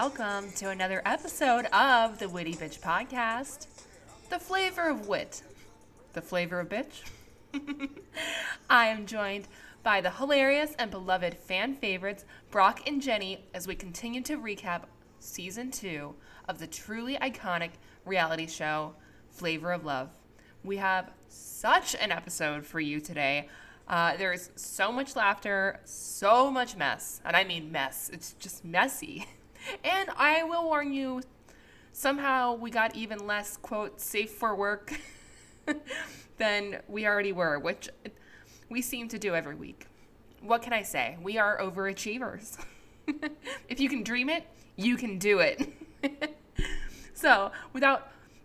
welcome to another episode of the Witty Bitch Podcast, The Flavor of Wit, The Flavor of Bitch. I am joined by the hilarious and beloved fan favorites Brock and Jenny as we continue to recap Season 2 of the truly iconic reality show, Flavor of Love. We have such an episode for you today. There's so much laughter, so much mess, and I mean mess. It's just messy. And I will warn you, somehow we got even less, quote, safe for work than we already were, which we seem to do every week. What can I say? We are overachievers. If you can dream it, you can do it. So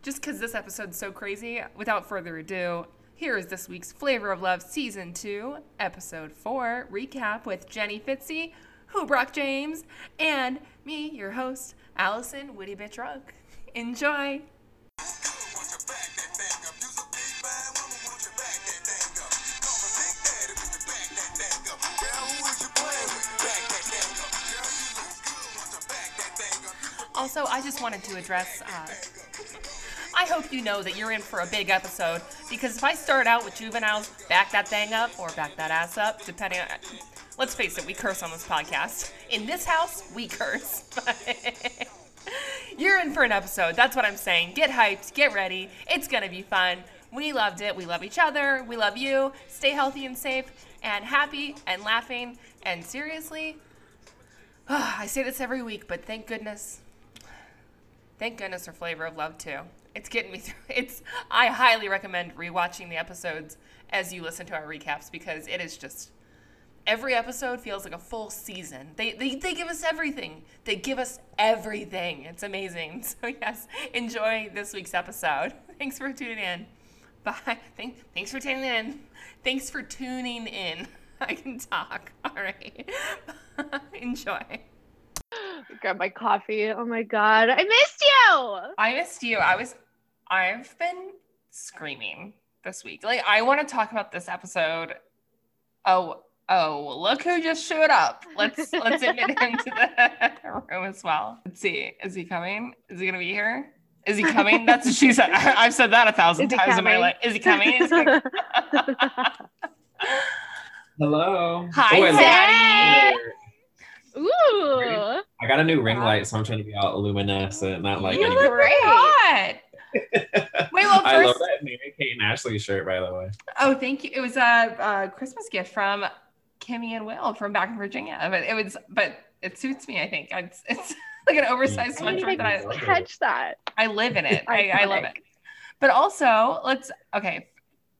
just because this episode's so crazy, without further ado, here is this week's Flavor of Love Season 2, Episode 4, recap with Jenny Fitzy, Hoobrock James, and me, your host, Allison Witty Bitch Rug. Enjoy! Also, I just wanted to address... I hope you know that you're in for a big episode, because if I start out with juveniles, back that thing up or back that ass up, depending on, let's face it, we curse on this podcast. In this house, we curse. You're in for an episode. That's what I'm saying. Get hyped. Get ready. It's going to be fun. We loved it. We love each other. We love you. Stay healthy and safe and happy and laughing. And seriously, I say this every week, but thank goodness. Thank goodness for Flavor of Love, too. It's getting me through. I highly recommend rewatching the episodes as you listen to our recaps, because it is just, every episode feels like a full season. They give us everything. They give us everything. It's amazing. So yes, enjoy this week's episode. Thanks for tuning in. Bye. Thanks for tuning in. Thanks for tuning in. I can talk. All right. Enjoy. Grab my coffee. Oh my God. I missed you. I've been screaming this week. Like, I want to talk about this episode. Oh, look who just showed up. Let's admit him to the room as well. Let's see. Is he coming? Is he going to be here? Is he coming? That's what she said. I've said that 1,000 times in my life. Is he coming? Hello. Hi, Daddy. Ooh! I got a new ring light, so I'm trying to be all luminescent, not like. You look great. Hot. Wait, well, first, I love that Mary Kate and Ashley shirt, by the way. Oh, thank you. It was a Christmas gift from Kimmy and Will from back in Virginia, but it suits me. I think it's like an oversized sweatshirt that I catch that. I live in it. I love it. But also,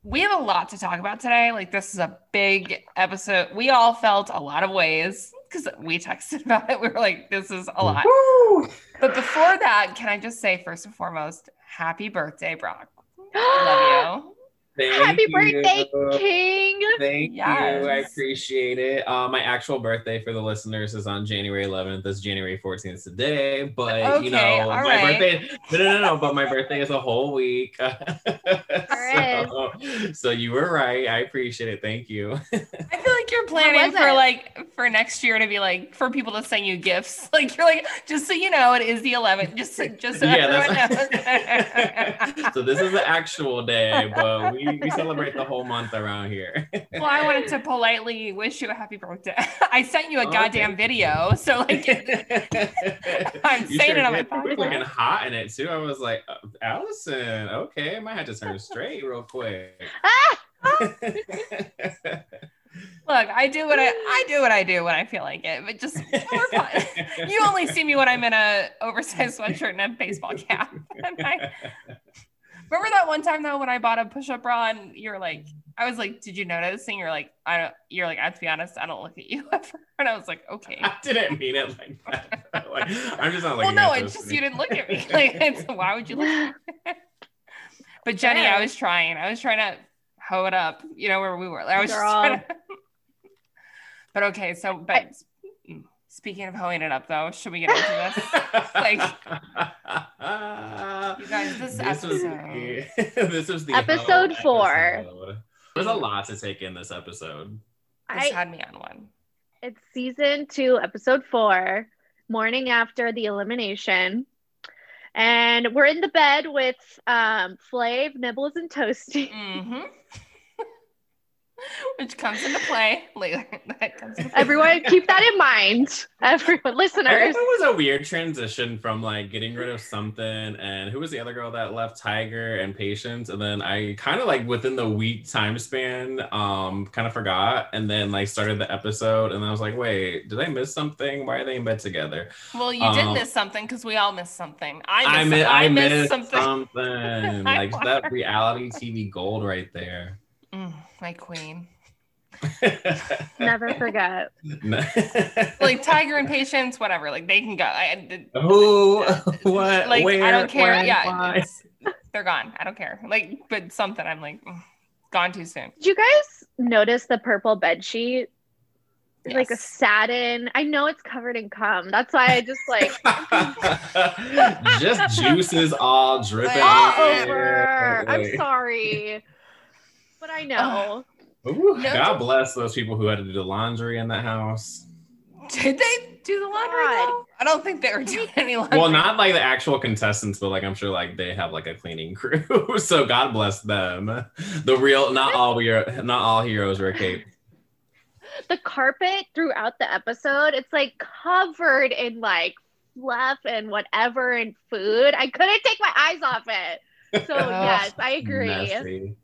we have a lot to talk about today. Like, this is a big episode. We all felt a lot of ways. Because we texted about it. We were like, this is a lot. Woo! But before that, can I just say, first and foremost, happy birthday, Brock. Love you. Happy birthday, King. Thank you. I appreciate it. My actual birthday for the listeners is on January 11th. It's January 14th today. But, birthday. No. But my birthday is a whole week. So you were right. I appreciate it. Thank you. I feel like you're planning for next year to be like, for people to send you gifts. Like, you're like, just so you know, it is the 11th. Just so everyone knows. So this is the actual day, but we celebrate the whole month around here. Well, I wanted to politely wish you a happy birthday. I sent you a goddamn video. So like, I'm you saying sure it on my podcast. It was looking hot in it too. I was like, Allison, okay. I might have to turn straight real quick. Look, I do what I do when I feel like it, but just you only see me when I'm in a oversized sweatshirt and a baseball cap. Remember that one time though when I bought a push-up bra and you're like, I was like, did you notice? And you're like, I have to be honest, I don't look at you ever. And I was like, okay. I didn't mean it like that. Like, I'm just not looking. Well, no, it's just you didn't look at me. Like, it's, why would you look at me? But Jenny, I was trying to hoe it up, you know, where we were. I was just trying to... But okay, so speaking of hoeing it up, though, should we get into this? Like, you guys, this was the episode 4. There's a lot to take in this episode. This had me on one. It's season 2, episode 4. morning after the elimination. And we're in the bed with Flav, Nibbles, and Toasty. Mm-hmm. Which comes into play later. Everyone, keep that in mind. Everyone, listeners. I think it was a weird transition from like getting rid of something, and who was the other girl that left? Tiger and Patience, and then I kind of like within the week time span, kind of forgot, and then like started the episode, and I was like, wait, did I miss something? Why are they in bed together? Well, you did miss something because we all missed something. I missed something. Like that reality TV gold right there. My queen. Never forget. Like Tiger and Patience, whatever. Like they can go. What? Like where, I don't care. When, yeah, they're gone. I don't care. Like, but something. I'm like, gone too soon. Did you guys notice the purple bed sheet? Yes. Like a satin. I know it's covered in cum. That's why I just like just juices all dripping all over. I'm sorry. But I know. Ooh, God bless those people who had to do the laundry in that house. Did they do the laundry though? I don't think they were doing any laundry. Well, not like the actual contestants, but like I'm sure like they have like a cleaning crew. So God bless them. The real, not all heroes wear capes. The carpet throughout the episode, it's like covered in like fluff and whatever and food. I couldn't take my eyes off it. So yes, I agree. Nasty.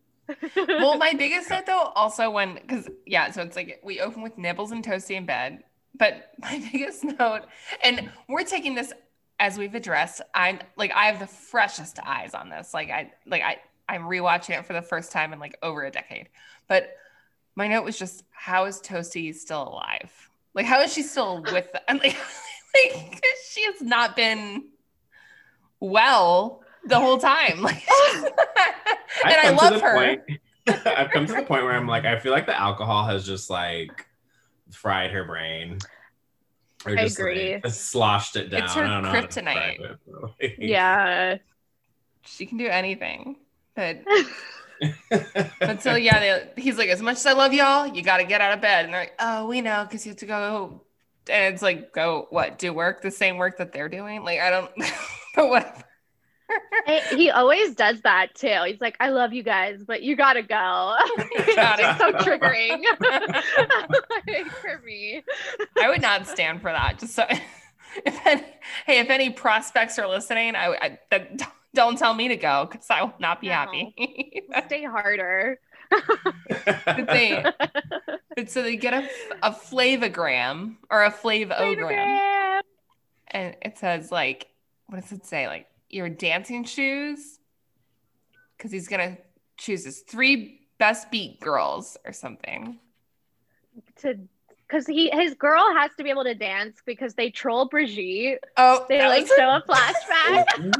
Well, my biggest note though, also when, because so it's like we open with Nibbles and Toasty in bed, but my biggest note, and we're taking this as we've addressed, I have the freshest eyes on this. I'm rewatching it for the first time in like over a decade. But my note was just, how is Toasty still alive? Like, how is she still with them? And like she has not been well the whole time. Like, and I love her. I've come to the point where I'm like, I feel like the alcohol has just like fried her brain. Or just, I agree. Like, sloshed it down. It's her kryptonite. Yeah. She can do anything. But so yeah, he's like, as much as I love y'all, you got to get out of bed. And they're like, oh, we know, because you have to go. And it's like, go what? Do work? The same work that they're doing? Like, I don't know what. He always does that too. He's like, I love you guys, but you gotta go. It's so triggering. Like, for me, I would not stand for that. Just so if any prospects are listening, I don't tell me to go, because I will not be happy. Stay harder. So they get a flavogram or a flavogram, and it says like, what does it say, like, your dancing shoes, because he's gonna choose his 3 best beat girls or something, because his girl has to be able to dance, because they troll Brigitte. They like show a flashback.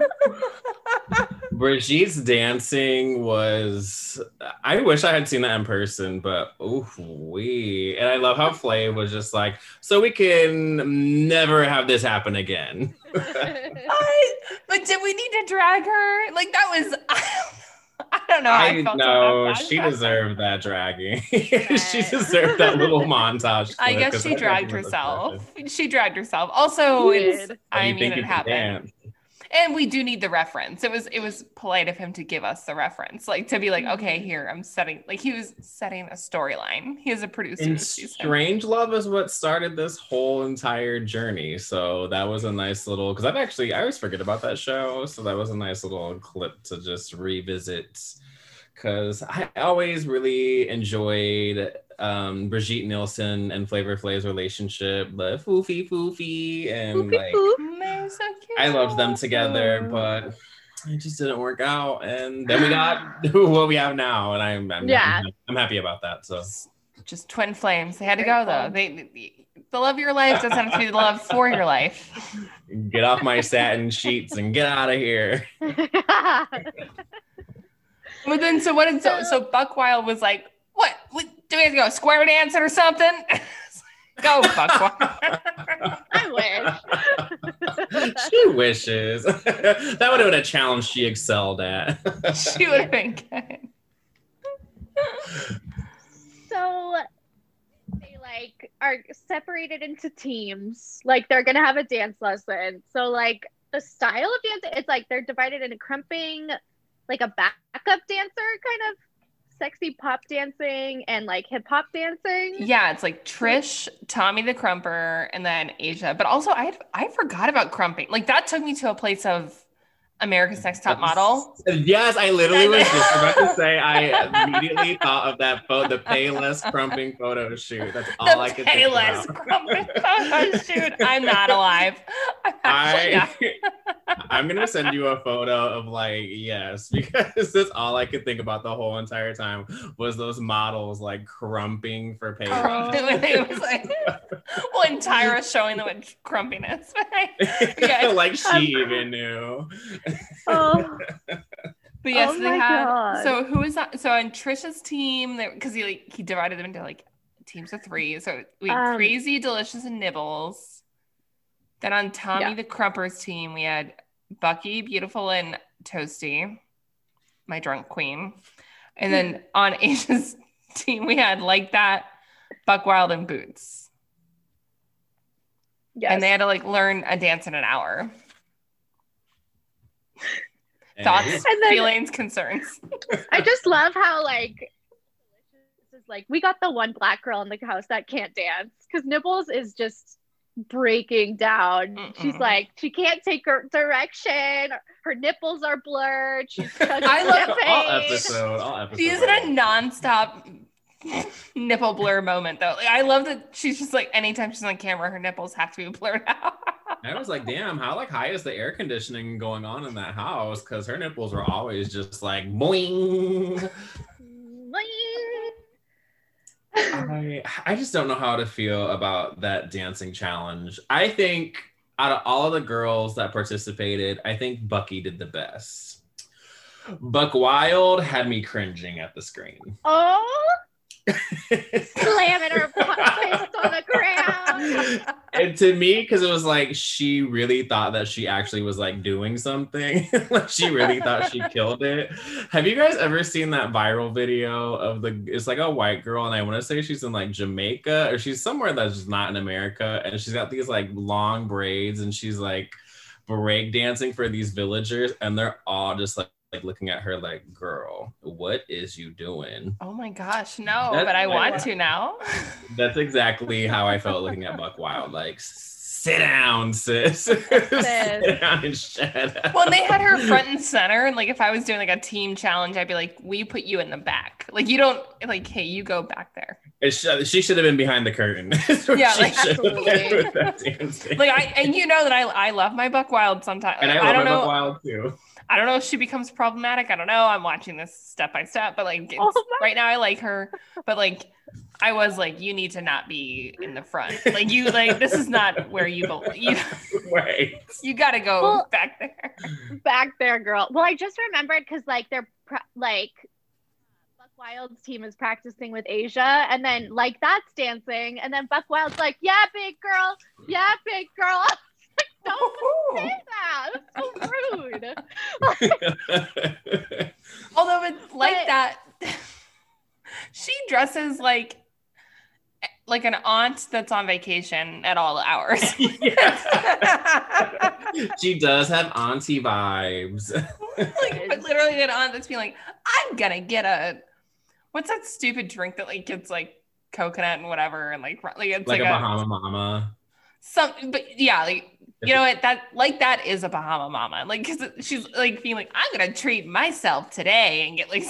Brigitte's dancing was, I wish I had seen that in person, but and I love how Flav was just like, so we can never have this happen again. But did we need to drag her? Like, that was, I don't know. I felt no, she deserved that dragging. She deserved that little montage. I guess she dragged herself. Also, it happened. And we do need the reference. It was polite of him to give us the reference, like to be like, okay, here, I'm setting, like he was setting a storyline. He is a producer. And Strangelove is what started this whole entire journey. So that was a nice little, because I always forget about that show. So that was a nice little clip to just revisit, because I always really enjoyed Brigitte Nielsen and Flavor Flav's relationship, the foofy, and like, so cute. I loved them together, but it just didn't work out. And then we got what we have now, and I'm happy about that. So just twin flames. They had to go though. The love of your life doesn't have to be the love for your life. Get off my satin sheets and get out of here. But then, so Buckwild was like, what? Do we have to go square dancing or something? Go, Buckwild. I wish. She wishes. That would have been a challenge she excelled at. She would have been good. So they like are separated into teams. Like they're gonna have a dance lesson. So like the style of dance, it's like they're divided into crumping, like a backup dancer, kind of sexy pop dancing and like hip hop dancing. Yeah, it's like Trish, Tommy the Crumper, and then Aja. But also I forgot about crumping. Like that took me to a place of America's Next Top Model. Yes, I literally was just about to say I immediately thought of that the Payless crumping photo shoot. That's all I could think about. The Payless crumping photo shoot. I'm not alive. I'm going to send you a photo of like, yes, because that's all I could think about the whole entire time was those models like crumping for Payless. Oh, it was like, well, and Tyra showing them what crumping is. Yeah, like she even knew. Oh. But yes, oh they had. God. So who is that? So on Trisha's team, because he divided them into like teams of three. So we had Krazy, Deelishis, and Nibbles. Then on Tommy the Crumper's team, we had Bucky, Beautiful, and Toasty, my drunk queen. And then on Asia's team, we had Like That, Buckwild, and Bootz. Yes. And they had to like learn a dance in an hour. Thoughts, then, feelings, concerns. I just love how like this is like we got the one black girl in the house that can't dance because Nibbles is just breaking down. Mm-mm. She's like she can't take her direction. Her nipples are blurred. She's I love all episodes. She's in a nonstop nipple blur moment though. Like, I love that she's just like anytime she's on camera, her nipples have to be blurred out. I was like, damn, how like high is the air conditioning going on in that house? Because her nipples were always just like boing. I just don't know how to feel about that dancing challenge. I think out of all of the girls that participated, I think Bucky did the best. Buckwild had me cringing at the screen. Oh. Slamming her fist on the ground. And to me, because it was like she really thought that she actually was like doing something. Like she really thought she killed it. Have you guys ever seen that viral video of it's like a white girl and I want to say she's in like Jamaica or she's somewhere that's just not in America and she's got these like long braids and she's like break dancing for these villagers and they're all just like looking at her like, girl, what is you doing? Oh my gosh, no, that's but I want to now. That's exactly how I felt looking at Buckwild. Like, sit down, sis. Sit down and shut up. Well, they had her front and center, and like if I was doing like a team challenge, I'd be like, we put you in the back. Like you don't like, hey, you go back there. She should have been behind the curtain. Yeah, like absolutely. Like I love my Buckwild sometimes. And I love my Buckwild too. I don't know if she becomes problematic. I don't know. I'm watching this step by step, but like right now I like her, but like I was like, you need to not be in the front. Like you, like this is not where you belong. Right. You gotta go back there. Back there, girl. Well, I just remembered because like they're like Buckwild's team is practicing with Aja, and then like that's dancing, and then Buckwild's like, yeah, big girl, yeah, big girl. Don't say that. That's so rude. Like, although it's like that, she dresses like an aunt that's on vacation at all hours. She does have auntie vibes. Like literally an aunt that's being like, I'm gonna get what's that stupid drink that like gets like coconut and whatever and like it's like a Bahama Mama. But yeah, like. You know what? That is a Bahama Mama. Like, cause she's like being like, I'm gonna treat myself today and get like,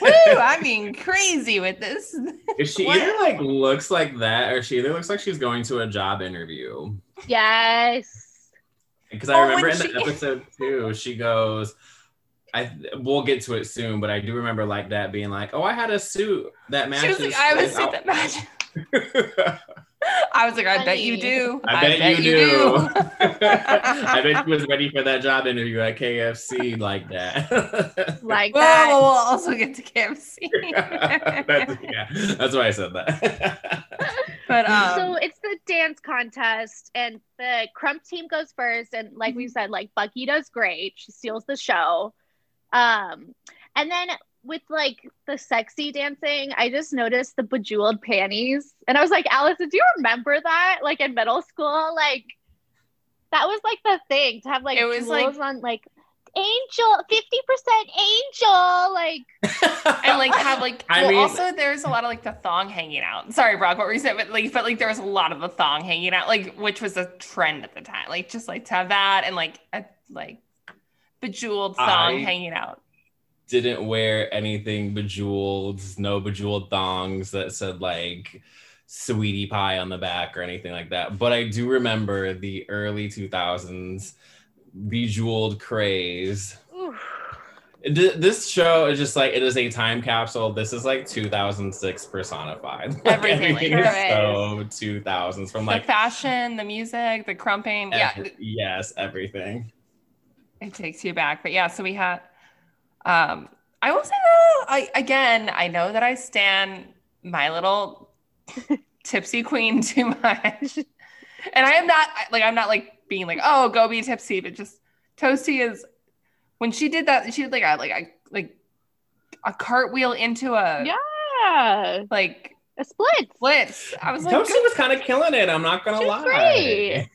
woo! I'm being crazy with this. If she either like looks like that, or she either looks like she's going to a job interview. Yes. Because I remember in the episode too, she goes, we'll get to it soon, but I do remember like that being like, oh, I had a suit that matches. She was like, I have a suit that matches. I was like, I bet you do. I bet you do. I bet you was ready for that job interview at KFC like that. Like that. Well, we'll also get to KFC. That's why I said that. But so it's the dance contest, and the Crump team goes first, and like we said, like Bucky does great. She steals the show. And then with like the sexy dancing, I just noticed the bejeweled panties. And I was like, Allison, do you remember that? Like in middle school, like that was like the thing to have like jewels like, on like angel, 50% angel, like and like have like. I mean, also there's a lot of like the thong hanging out. Sorry, Brock, what were you saying? But there was a lot of the thong hanging out, like which was a trend at the time. Like just like to have that and like a like bejeweled thong hanging out. Didn't wear anything bejeweled, no bejeweled thongs that said like sweetie pie on the back or anything like that. But I do remember the early 2000s bejeweled craze. Ooh. This show is just like, it is a time capsule. This is like 2006 personified. Like, everything is so 2000s, from like the fashion, the music, the crumping. Yes, everything. It takes you back. But yeah, so we had. I will say though, I know that I stan my little tipsy queen too much, and I'm not being like, oh, go be tipsy, but just Toasty is, when she did that, she did like a cartwheel into a splits. I was like, Toasty was kind of killing it. I'm not gonna lie. Great.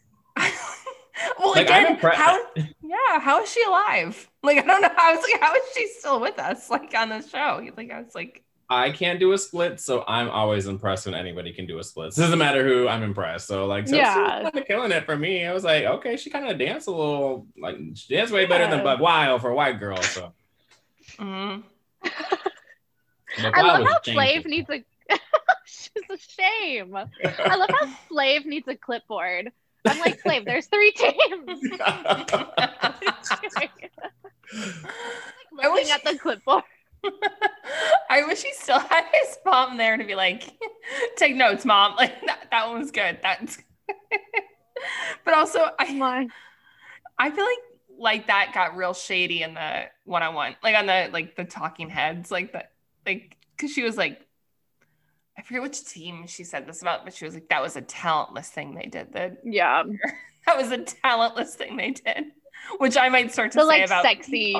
Well, like, again, how is she alive? Like, I don't know. I was like, how is she still with us? Like on the show, like I was like, I can't do a split, so I'm always impressed when anybody can do a split. It doesn't matter who, I'm impressed. So like, Toasty was kind of killing it for me. I was like, okay, she kind of danced a little, like she danced way better than Buckwild for a white girl. So. Mm. I love how Slave needs a. She's a shame. I love how Slave needs a clipboard. I'm like, Slave, there's three teams. Looking at the clipboard. I wish he still had his mom there to be like, take notes, mom. Like that one was good. That's good. But also I feel like that got real shady in the one-on-one, like on the like the talking heads, like that, like because she was like, I forget which team she said this about, but she was like, that was a talentless thing they did. That was a talentless thing they did, which I might start to say like about sexy.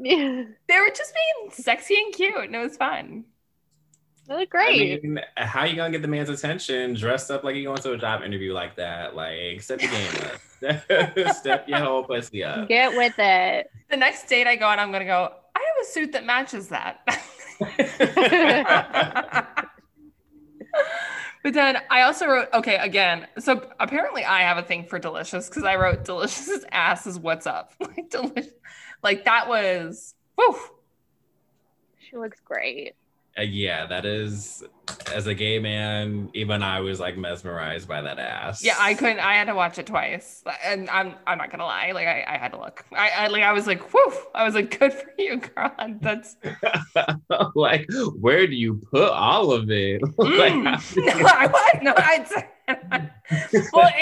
Yeah. They were just being sexy and cute, and it was fun. They look great. I mean, how are you going to get the man's attention dressed up like you're going to a job interview like that? Like, step your game up. Step your whole pussy up. Get with it. The next date I go on, I'm going to go, I have a suit that matches that. But then I also wrote, okay, again, so apparently I have a thing for Deelishis, because I wrote Deelishis' ass is what's up. Like, delicious. Like, that was, whew. She looks great. Yeah, that is, as a gay man, even I was, like, mesmerized by that ass. Yeah, I couldn't, I had to watch it twice. And I'm not going to lie, like, I had to look. I was like, whew. I was like, good for you, girl. That's. Like, where do you put all of it? Well,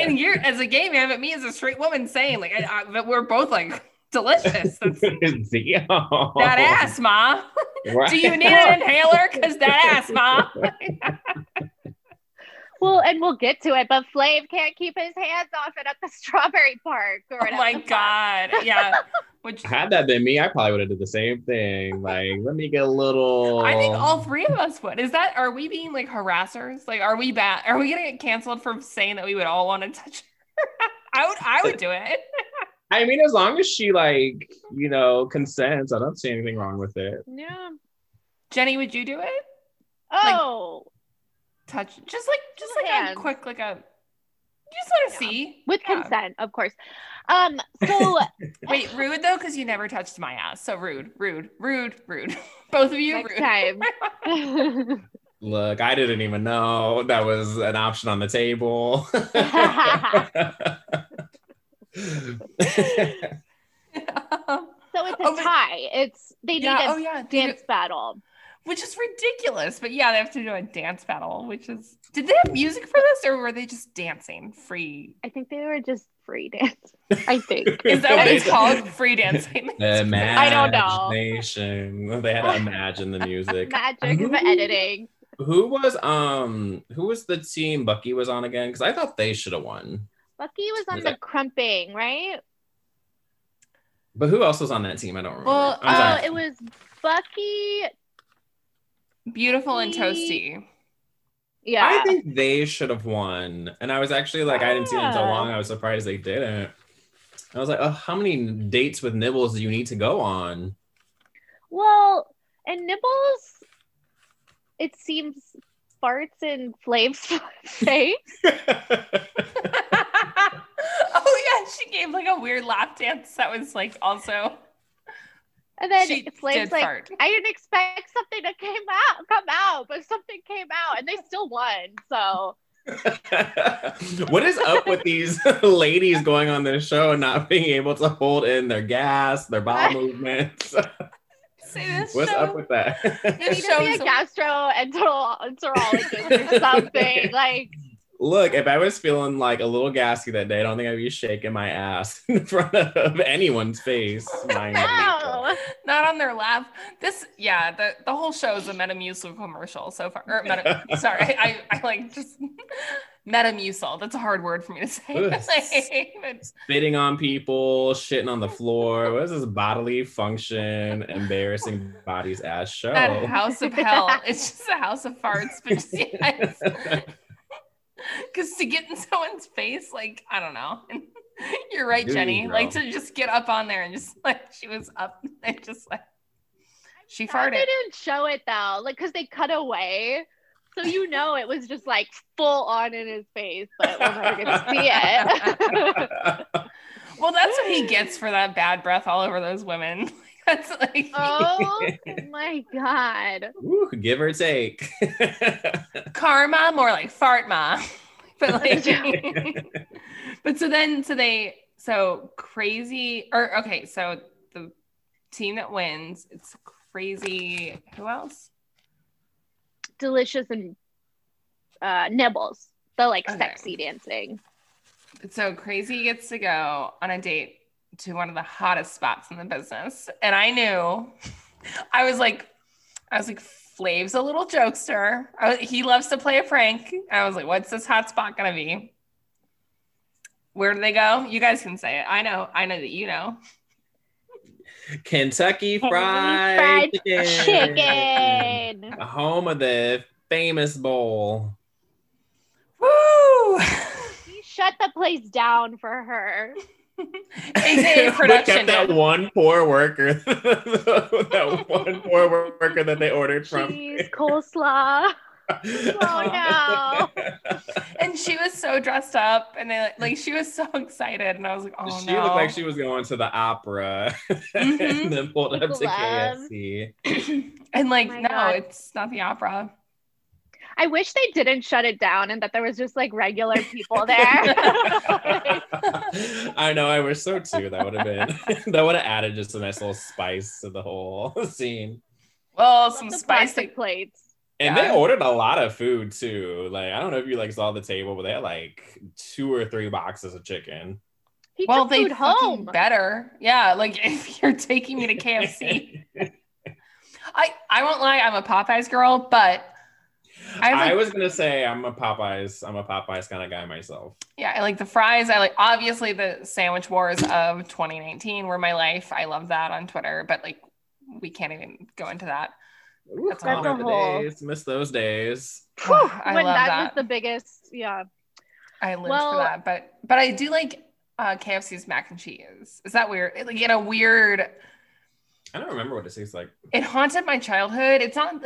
and you're, as a gay man, but me as a straight woman saying, like, but we're both like, delicious. That ass, ma. Right. Do you need an inhaler? Because that ass, ma. Well, and we'll get to it, but Flav can't keep his hands off it at the strawberry park. Or oh my God. Park. Yeah. Which, had that been me, I probably would have did the same thing. Like, let me get a little. I think all three of us would. Is that, are we being like harassers? Like, are we bad? Are we going to get canceled for saying that we would all want to touch her? I would do it. I mean, as long as she, like, you know, consents, I don't see anything wrong with it. Yeah. Jenny, would you do it? Oh. Like, touch, just like a quick, like a, you just want to see. With consent, of course. So. Wait, rude though, because you never touched my ass. So rude. Both of you, next rude. Time. Look, I didn't even know that was an option on the table. So it's a tie. It's they need a dance battle, which is ridiculous. But yeah, they have to do a dance battle, which is. Did they have music for this, or were they just dancing free? I think they were just free dance. I think is that what it's called? Free dancing. I don't know. They had to imagine the music. Magic of editing. Who was the team Bucky was on again? Because I thought they should have won. Bucky was on the crumping, right? But who else was on that team? I don't remember. Well, it was Bucky, Beautiful, and Toasty. Yeah. I think they should have won. And I was actually like, I didn't see them so long. I was surprised they didn't. I was like, oh, how many dates with Nibbles do you need to go on? Well, and Nibbles, it seems, farts in Flav's face. Oh, yeah. She gave like a weird lap dance that was like also. And then Flav's like, fart. I didn't expect something to come out, but something came out, and they still won. So, what is up with these ladies going on this show and not being able to hold in their gas, their bowel movements? What's up with that? This show is a gastroenterologist or something. Like, look, if I was feeling like a little gassy that day, I don't think I'd be shaking my ass in front of anyone's face. No, not on their lap. This, yeah, the whole show is a Metamucil commercial so far. Or sorry, I like just Metamucil. That's a hard word for me to say. Like, spitting on people, shitting on the floor. What is this bodily function, embarrassing bodies ass show? That house of hell. It's just a house of farts, but just, yes. Because to get in someone's face, like, I don't know. You're right, dude, Jenny. Bro. Like, to just get up on there and just, like, she was up and just, like, she farted. They didn't show it, though. Like, because they cut away. So, you know, it was just, like, full on in his face. But we're never going to see it. Well, that's what he gets for that bad breath all over those women. That's like, oh my god. Ooh, give or take. Karma, more like fart ma. But like, but so Krazy, or okay, so the team that wins, it's Krazy. Who else? Deelishis and Nibbles. The like sexy dancing. So Krazy gets to go on a date to one of the hottest spots in the business. And I knew, I was like, Flav's a little jokester. He loves to play a prank. I was like, what's this hot spot gonna be? Where do they go? You guys can say it. I know that you know. Kentucky Fried Chicken. The home of the famous bowl. Woo! He shut the place down for her. Production. That one poor worker. That one poor worker that they ordered from. Jeez, coleslaw. Oh no! And she was so dressed up, and they, like, she was so excited, and I was like, oh no. She looked like she was going to the opera, and then pulled up to KFC. And like, oh no, God. It's not the opera. I wish they didn't shut it down and that there was just like regular people there. I know, I wish so too. That would have added just a nice little spice to the whole scene. Well, some spicy plates. And yeah. They ordered a lot of food too. Like, I don't know if you like saw the table, but they had like 2 or 3 boxes of chicken. Well, they food home better. Yeah, like if you're taking me to KFC. I won't lie, I'm a Popeyes girl, but I was gonna say I'm a Popeyes kind of guy myself. Yeah, I like the fries. I like, obviously, the sandwich wars of 2019 were my life. I love that on Twitter, but like, we can't even go into that. Ooh, that's a whole. Miss those days. Whew, I love that. Was the biggest. Yeah, I lived for that. But I do like KFC's mac and cheese. Is that weird? Like, in a weird. I don't remember what it tastes like. It haunted my childhood. It's not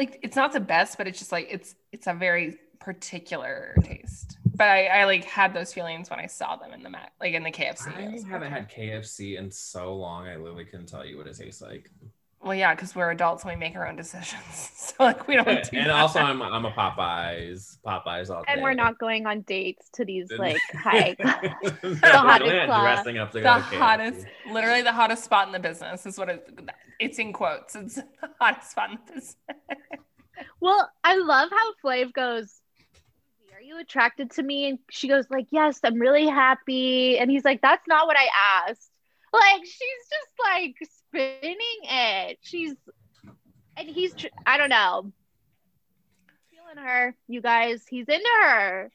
the best, but it's just like it's a very particular taste. But I like had those feelings when I saw them in the mac, like in the KFC. I haven't had KFC in so long. I literally couldn't tell you what it tastes like. Well, yeah, because we're adults and we make our own decisions. So like, we don't. Yeah, do and that. Also, I'm a Popeyes all day. And we're not going on dates to these like high. The hottest dressing up to go to KFC. Hottest, literally the hottest spot in the business is what it's in quotes. It's the hottest spot in the business. Well, I love how Flav goes, "Are you attracted to me?" And she goes like, "Yes, I'm really happy." And he's like, "That's not what I asked." Like, she's just like spinning it. I don't know. Feeling her, you guys. He's into her.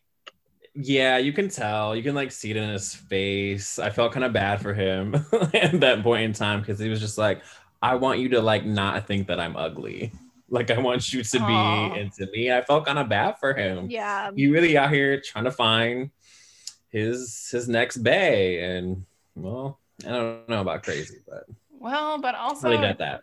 Yeah, you can tell. You can like see it in his face. I felt kind of bad for him at that point in time because he was just like, I want you to like not think that I'm ugly. Like I want you to be into me. I felt kind of bad for him. Yeah. He really out here trying to find his next bae. And well, I don't know about Krazy, but also really got that.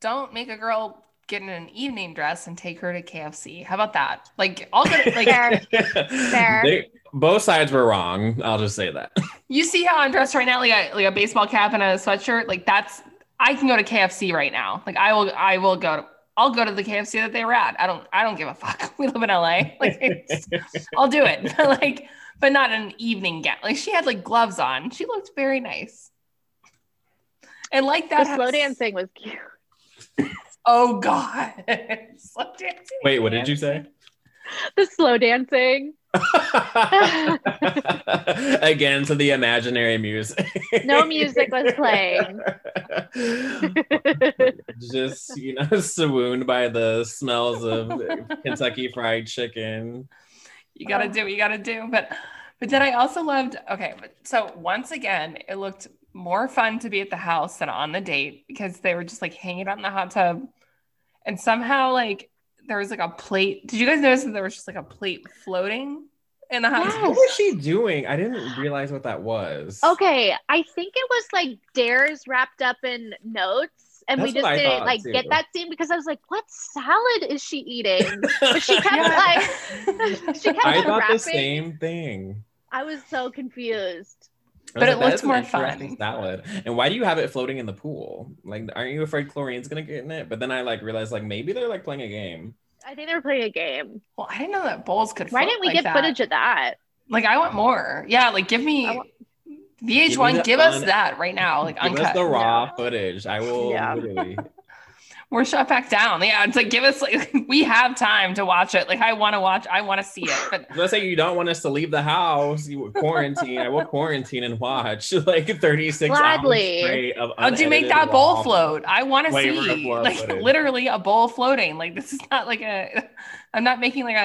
Don't make a girl get in an evening dress and take her to KFC. How about that? Like all good, like fair. Both sides were wrong. I'll just say that. You see how I'm dressed right now, like a baseball cap and a sweatshirt? Like that's, I can go to KFC right now. Like I will go to, I'll go to the KFC that they were at. I don't give a fuck. We live in LA. Like I'll do it. Like, but not an evening gown. Like she had like gloves on. She looked very nice. And like that, the slow dancing was cute. Oh God! Slow dancing. Wait, what did you say? The slow dancing. Again to the imaginary music. No music was playing. Just, you know, swooned by the smells of Kentucky Fried Chicken. You gotta do what you gotta do. But then I also loved, so once again, it looked more fun to be at the house than on the date because they were just like hanging out in the hot tub. And somehow like there was like a plate. Did you guys notice that there was just like a plate floating in the hot tub? What was she doing? I didn't realize what that was. Okay. I think it was like dares wrapped up in notes. And that's, we just didn't like too. Get that scene because I was like, what salad is she eating? But she kept I thought wrapping. The same thing. I was so confused. But it looks more fun. Salad. And why do you have it floating in the pool? Like, aren't you afraid chlorine's gonna get in it? But then I like realized like maybe they're like playing a game. I think they were playing a game. Well, I didn't know that bowls could. Why didn't we get footage of that? Like, I want more. Yeah, like give me VH1. Give us that right now. Like uncut. Give us the raw footage. I will. Yeah. Literally. We're shut back down. Yeah, it's like give us. Like, we have time to watch it. Like I want to watch. I want to see it. But let's say you don't want us to leave the house. You would quarantine. I will quarantine and watch like 36 hours straight of. How do you make that bowl float? I want to see like footage. Literally a bowl floating. Like this is not like a. I'm not making like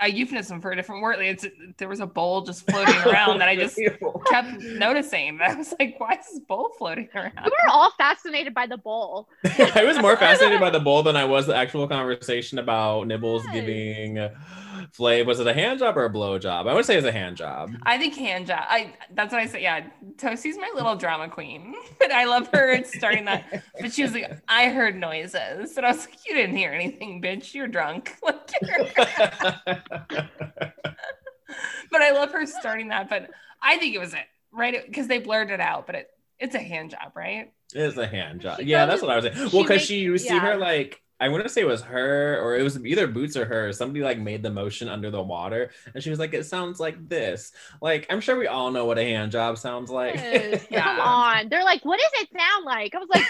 a euphemism for a different word. Like, there was a bowl just floating around that I just kept noticing. I was like, why is this bowl floating around? We were all fascinated by the bowl. I was more fascinated by the bowl than I was the actual conversation about Nibbles giving Flav. Was it a hand job or a blow job? I would say it's a hand job. I think hand job. That's what I say. Yeah, Toasty's my little drama queen. But I love her starting that. But she was like, I heard noises. And I was like, you didn't hear anything, bitch. You're drunk. But I love her starting that. But I think it was it, right? Because they blurred it out, but it's a hand job, right? It is a hand job. Yeah, that's what I was saying. Well, because you see her like, I want to say it was her, or it was either Bootz or her. Somebody like made the motion under the water, and she was like, "It sounds like this." Like, I'm sure we all know what a hand job sounds like. Come on, they're like, "What does it sound like?" I was like,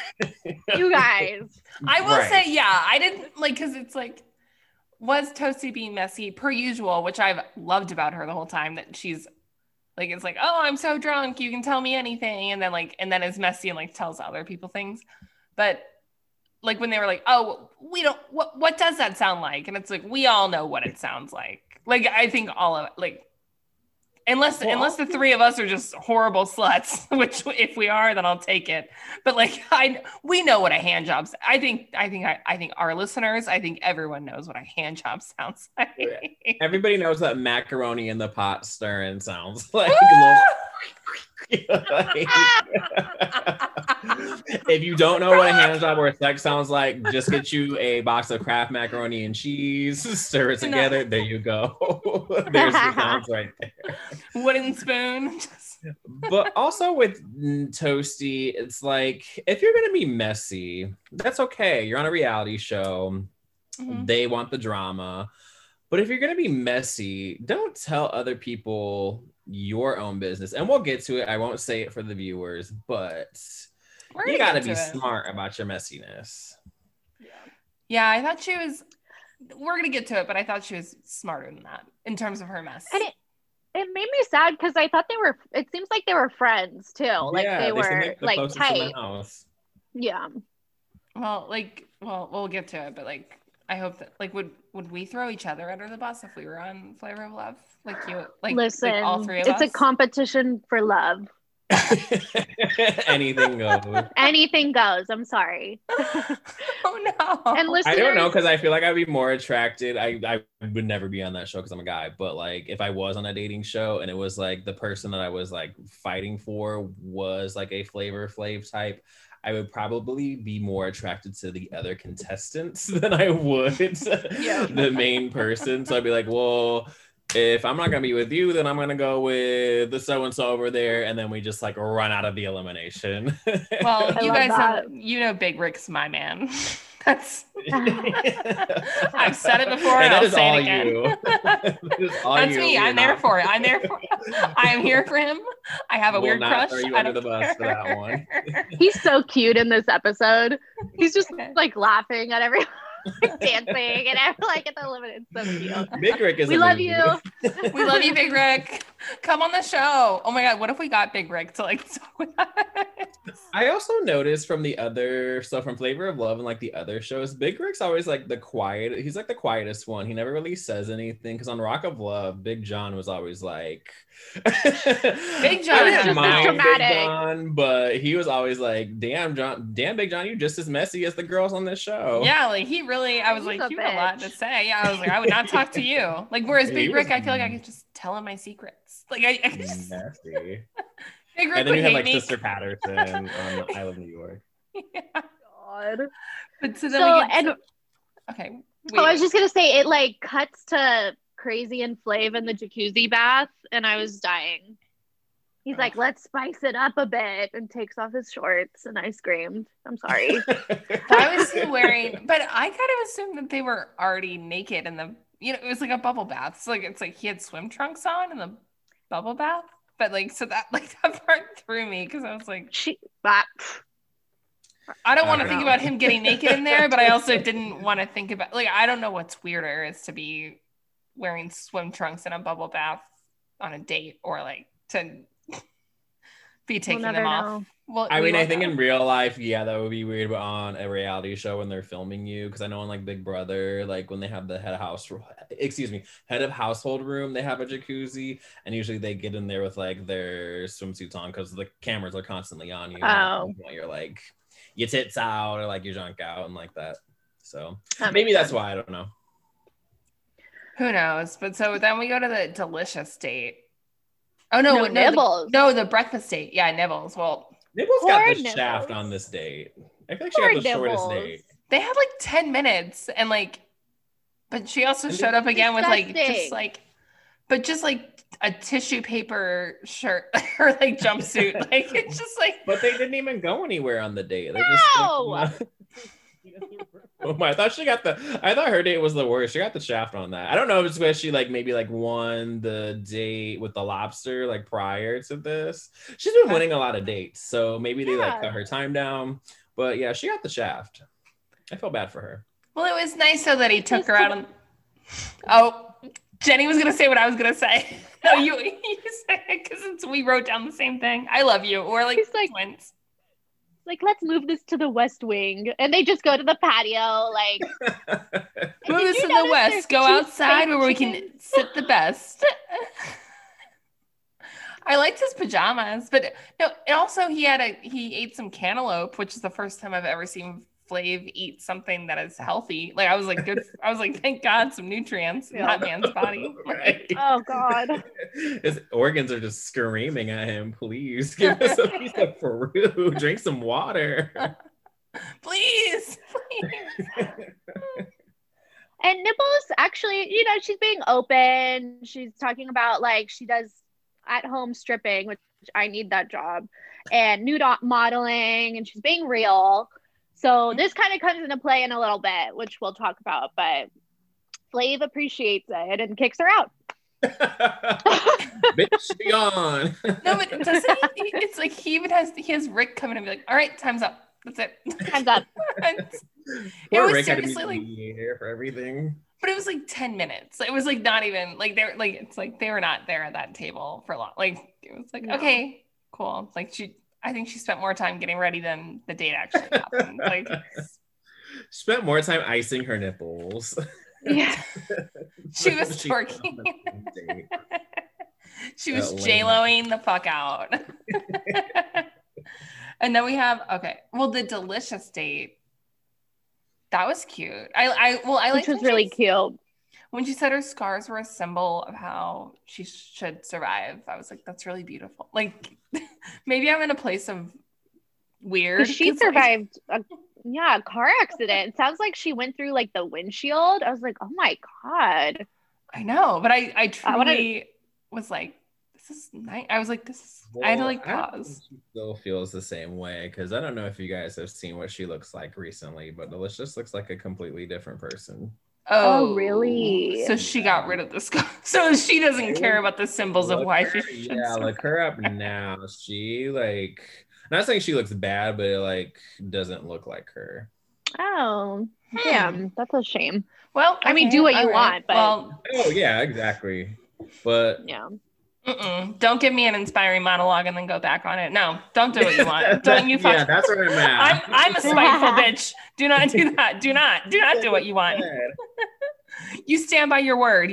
"You guys." I will say, yeah, I didn't like because it's like. Was Toasty being messy per usual, which I've loved about her the whole time, that she's like, it's like, oh, I'm so drunk, you can tell me anything, and then is messy and like tells other people things. But like when they were like, oh, we don't, what does that sound like? And it's like, we all know what it sounds like. Like I think all of like, unless the three of us are just horrible sluts, which if we are, then I'll take it. But like, we know what a hand job's. I think our listeners, I think everyone knows what a hand job sounds like. Everybody knows what macaroni in the pot stirring sounds like. If you don't know what a hand job or a sex sounds like, just get you a box of Kraft macaroni and cheese, stir it together. There you go. There's the sounds right there. Wooden spoon. But also with Toasty, it's like, if you're gonna be messy, that's okay. You're on a reality show. Mm-hmm. They want the drama. But if you're gonna be messy, don't tell other people your own business. And we'll get to it. I won't say it for the viewers, but you gotta be smart about your messiness. Yeah, I thought she was, we're gonna get to it, but I thought she was smarter than that in terms of her mess. And it made me sad because I thought it seems like they were friends too. Like they were like tight. Yeah. Well, we'll get to it, but like I hope that, like, would we throw each other under the bus if we were on Flavor of Love? Like, you, like, listen, like all three of us? It's a competition for love. Anything goes. Anything goes. I'm sorry. Oh, no. And listeners, I don't know, because I feel like I'd be more attracted. I would never be on that show because I'm a guy. But, like, if I was on a dating show and it was, like, the person that I was, like, fighting for was, like, a Flav type, I would probably be more attracted to the other contestants than I would the main person. So I'd be like, well, if I'm not going to be with you, then I'm going to go with the so-and-so over there. And then we just, like, run out of the elimination. Well, you guys, Big Rick's my man. That's I've said it before, and I'll say it again. That's you. Me. I'm there for it. I am here for him. I have a weird crush. Throw you under the bus for that one. He's so cute in this episode. He's just like laughing at everyone, dancing, and I'm like at the limit. It's so cute. Big Rick is. We love you. We love you, Big Rick. Come on the show. Oh my God, what if we got Big Rick to like talk with us? I also noticed from the other stuff from Flavor of Love and like the other shows, Big Rick's always like the quiet. He's like the quietest one. He never really says anything. Because on Rock of Love, Big John was always like, Big John is just as dramatic, but he was always like, damn Big John, you just as messy as the girls on this show. Yeah, like he really. I was he's like, you have a lot to say. Yeah, I was like, I would not talk to you. Like whereas Big Rick, I feel like I could just tell him my secrets. Like I just. Nasty. Big Rick and then you have like me. Sister Patterson on I Love New York. Yeah. God. But so then okay. Wait. Oh, I was just gonna say it like cuts to Krazy and Flav in the jacuzzi bath, and I was dying. He's like, let's spice it up a bit, and takes off his shorts, and I screamed. I'm sorry. I was wearing, but I kind of assumed that they were already naked in the. You know, it was like a bubble bath. So like it's like he had swim trunks on in the bubble bath. But like, so that like that part threw me because I was like, I don't want to think about him getting naked in there, but I also didn't want to think about like I don't know what's weirder is to be wearing swim trunks in a bubble bath on a date or like to be taking them off. Well, I mean, I think in real life, yeah, that would be weird. But on a reality show when they're filming you, because I know on like Big Brother, like when they have the head of household room, they have a jacuzzi, and usually they get in there with like their swimsuits on because the cameras are constantly on you. Oh, while you're like your tits out or like your junk out and like that. So that maybe that's why I don't know. Who knows? But so then we go to the Deelishis date. Oh no, Nibbles. The breakfast date. Yeah, Nibbles. Well. Nibbles got the shaft on this date. I feel like she got the shortest date. They had like 10 minutes and like, but she also showed up again with like, just like a tissue paper shirt or like jumpsuit. Like it's just like. But they didn't even go anywhere on the date. No! Oh my! I thought her date was the worst. She got the shaft on that. I don't know if it's where she like maybe like won the date with the lobster like prior to this. She's been winning a lot of dates, so maybe they like cut her time down. But yeah, she got the shaft. I feel bad for her. Well, it was nice though that he took her out. Oh, Jenny was gonna say what I was gonna say. No, you say it because we wrote down the same thing. I love you. Or like twins. Like, let's move this to the West Wing. And they just go to the patio, like. Move this to the West. Go outside where we can sit the best. I liked his pajamas. But no, and also he ate some cantaloupe, which is the first time I've ever seen Flav eat something that is healthy. Like, I was like, good. I was like, thank God, some nutrients in that man's body. Like, oh, God. His organs are just screaming at him. Please give us a piece of fruit. Drink some water. Please. And Nibbles, actually, you know, she's being open. She's talking about, like, she does at-home stripping, which I need that job, and nude modeling, and she's being real. So this kind of comes into play in a little bit, which we'll talk about, but Flav appreciates it and kicks her out. Bitch, be on. No, but it's like he has Rick come in and be like, all right, time's up. That's it. Time's up. It was Rick seriously had to be here for everything. But it was like 10 minutes. It was like not even like they're like it's like they were not there at that table for long. Like it was like, okay, cool. Like I think she spent more time getting ready than the date actually happened. Like, spent more time icing her nipples. Yeah. She was twerking. She was J-Lo-ing the fuck out. And then we have, okay, well, the Deelishis date. That was cute. I like, which was really cute. When she said her scars were a symbol of how she should survive, I was like, that's really beautiful. Like, maybe I'm in a place of weird. She survived a car accident. It sounds like she went through like the windshield. I was like, oh my God. I know, but I truly was like, this is nice. I was like, this is, well, I had to like pause. She still feels the same way, because I don't know if you guys have seen what she looks like recently, but Deelishis looks like a completely different person. Oh, really? So she got rid of the scar. So she doesn't care about the symbols of why she should survive. Look her up now. She like, not saying she looks bad, but it like doesn't look like her. Oh, yeah, that's a shame. Well, okay, I mean, do what you want, but oh yeah, exactly. But yeah. Don't give me an inspiring monologue and then go back on it. No, don't do what you want. Don't you fucking... Yeah, that's where I'm at. I'm a spiteful bitch. Do not do that. Do not do what you want. You stand by your word.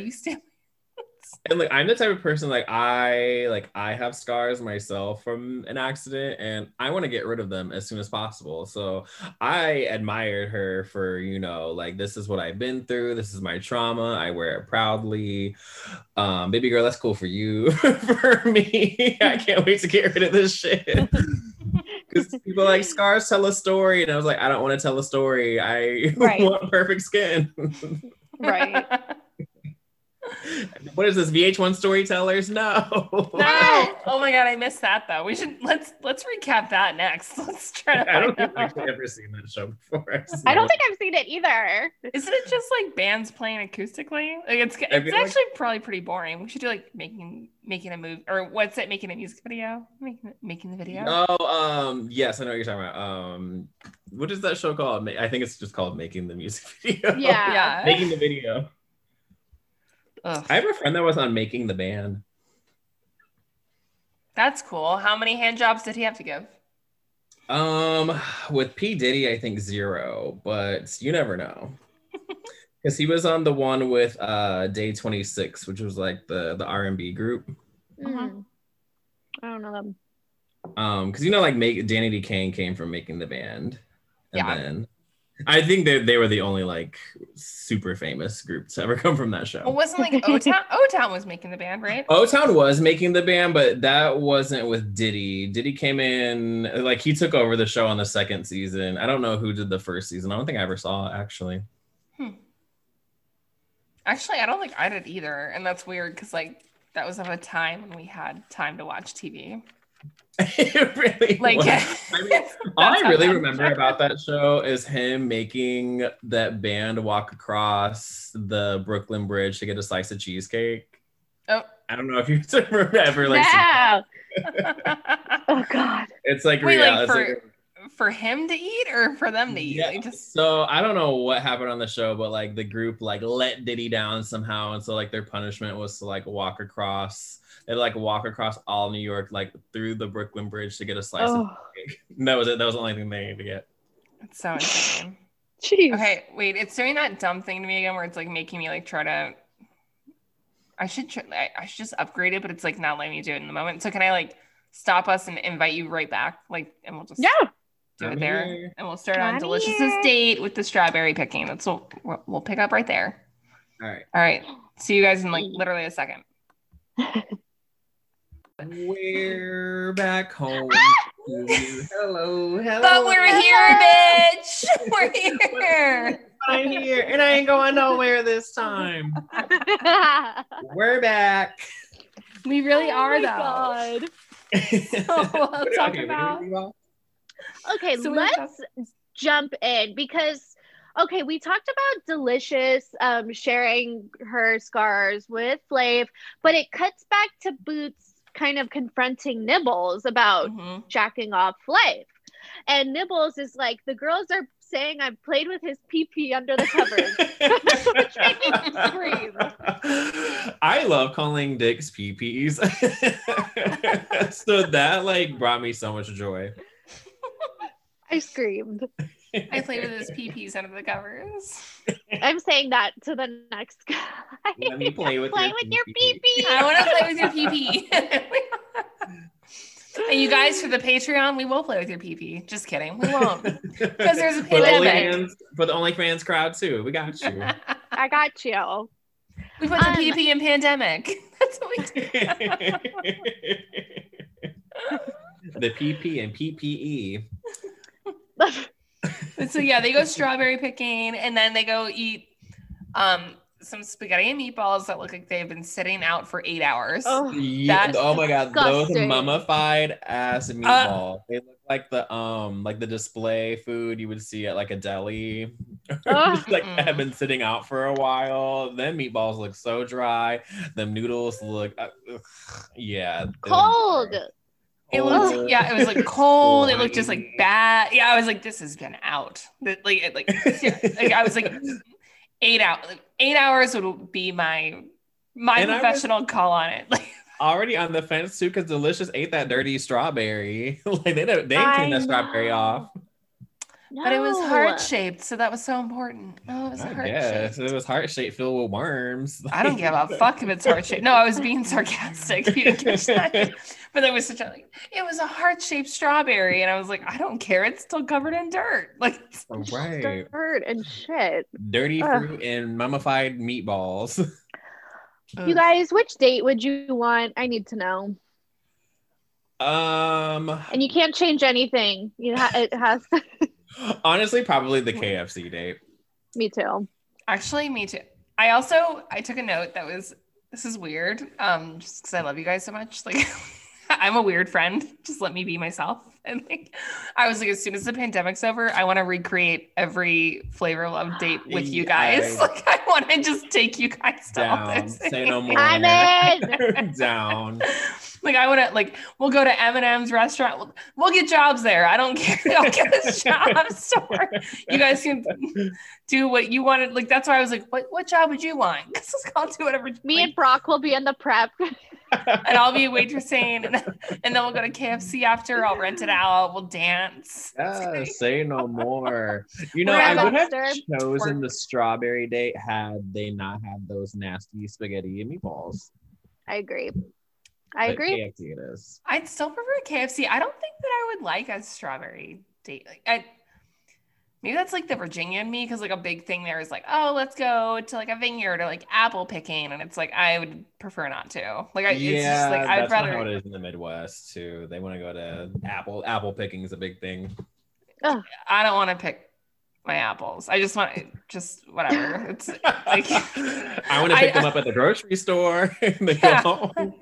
And like, I'm the type of person I have scars myself from an accident, and I want to get rid of them as soon as possible. So I admired her for, you know, like, this is what I've been through. This is my trauma. I wear it proudly. Baby girl, that's cool for you. For me, I can't wait to get rid of this shit. Because people are like, scars tell a story, and I was like, I don't want to tell a story. I want perfect skin. Right. What is this, VH1 Storytellers? No. Oh my God, I missed that though. We should let's recap that next. Let's try to. I don't think I've ever seen that show before. So. I don't think I've seen it either. Isn't it just like bands playing acoustically? Like it's actually probably pretty boring. We should do like making a movie, or what's it? Making a music video? Making the video? Oh, yes, I know what you're talking about. What is that show called? I think it's just called Making the Music Video. Yeah. Making the Video. Ugh. I have a friend that was on Making the Band. That's cool. How many hand jobs did he have to give? With P. Diddy, I think 0, but you never know. Because he was on the one with Day 26, which was like the R&B group. Mm-hmm. I don't know them. Because you know, like Danny D. Kane came from Making the Band, and then. I think they were the only like super famous group to ever come from that show. Well, wasn't like O-Town was Making the Band, right? O-Town was Making the Band, but that wasn't with Diddy. Diddy came in, like he took over the show on the second season. I don't know who did the first season. I don't think I ever saw it, actually. Actually, I don't think I did either. And that's weird because like that was of a time when we had time to watch TV. It really was. I mean, all I really remember about that show is him making that band walk across the Brooklyn Bridge to get a slice of cheesecake. Oh, I don't know if you remember. Like, no. Oh God, it's like, wait, like for him to eat or for them to eat? Yeah. Like so I don't know what happened on the show, but like the group like let Diddy down somehow, and so like their punishment was to like walk across. They like walk across all New York, like through the Brooklyn Bridge to get a slice of cake. That was it. That was the only thing they needed to get. It's so insane. Jeez. Okay, wait. It's doing that dumb thing to me again, where it's like making me like try to. I should just upgrade it, but it's like not letting me do it in the moment. So can I like stop us and invite you right back? Like, and we'll just do it there, and we'll start on Deelishis' date with the strawberry picking. That's what we'll pick up right there. All right. See you guys in like literally a second. We're back home. Hello. But we're here, bitch. We're here. I'm here, and I ain't going nowhere this time. We're back. We really are, though. God. We'll talk about. Okay, so let's jump in because, okay, we talked about Deelishis sharing her scars with Flav, but it cuts back to Bootz kind of confronting Nibbles about jacking off Flav. And Nibbles is like, the girls are saying I've played with his pee-pee under the covers. Which made me scream. I love calling dicks pee-pees. So that like brought me so much joy. I screamed. I played with his pee-pees under the covers. I'm saying that to the next guy. Let me play with your pee-pee. I want to play with your pee-pee. And you guys, for the Patreon, we will play with your pee-pee. Just kidding. We won't. Because there's a pandemic. For the OnlyFans crowd, too. We got you. I got you. We put the pee-pee in pandemic. That's what we do. The PP and PPE. So yeah, they go strawberry picking, and then they go eat some spaghetti and meatballs that look like they've been sitting out for 8 hours. Oh, yeah. Oh my god, disgusting. Those mummified ass meatballs. They look like the display food you would see at like a deli. Have been sitting out for a while. Them meatballs look so dry. Them noodles look cold. It looked, it was like cold. It looked just like bad. Yeah, I was like, this has been out. I was like, 8 hours. 8 hours would be my and professional call on it. Like already on the fence too, because Deelishis ate that dirty strawberry. Like they cleaned that strawberry off. No. But it was heart shaped, so that was so important. Oh, it was heart shaped. It was heart shaped, filled with worms. I don't give a fuck if it's heart shaped. No, I was being sarcastic. If you didn't catch that. But there was it was a heart shaped strawberry, and I was like, I don't care. It's still covered in dirt, like dirt and shit. Dirty fruit and mummified meatballs. You guys, which date would you want? I need to know. And you can't change anything. It has. Honestly, probably the KFC date. Me too. Actually, me too. I took a note that was, this is weird, just because I love you guys so much. Like, I'm a weird friend. Just let me be myself. And like, I was like, as soon as the pandemic's over, I want to recreate every Flavor of Love date with you guys. I want to just take you guys to all those things. Say no more. I'm in. Down. Like, I want to, like, we'll go to M&M's restaurant. We'll get jobs there. I don't care. I'll get this job store. You guys can do what you wanted. Like, that's why I was like, what job would you want? Because I'll do whatever. Me and Brock will be in the prep. And I'll be waitressing. And then we'll go to KFC after. I'll rent it out. We'll dance. Say no more. You know, I would have chosen the strawberry date had they not had those nasty spaghetti and meatballs. I agree. KFC it is. I'd still prefer KFC. I don't think that I would like a strawberry date. Like, maybe that's like the Virginia in me, because like a big thing there is like, oh, let's go to like a vineyard or like apple picking, and it's like I would prefer not to. Like, it's just like I'd rather. That's how it is in the Midwest too. They want to go to apple picking is a big thing. Ugh. I don't want to pick my apples. I just want whatever. It's like I want to pick them up at the grocery store and then go home.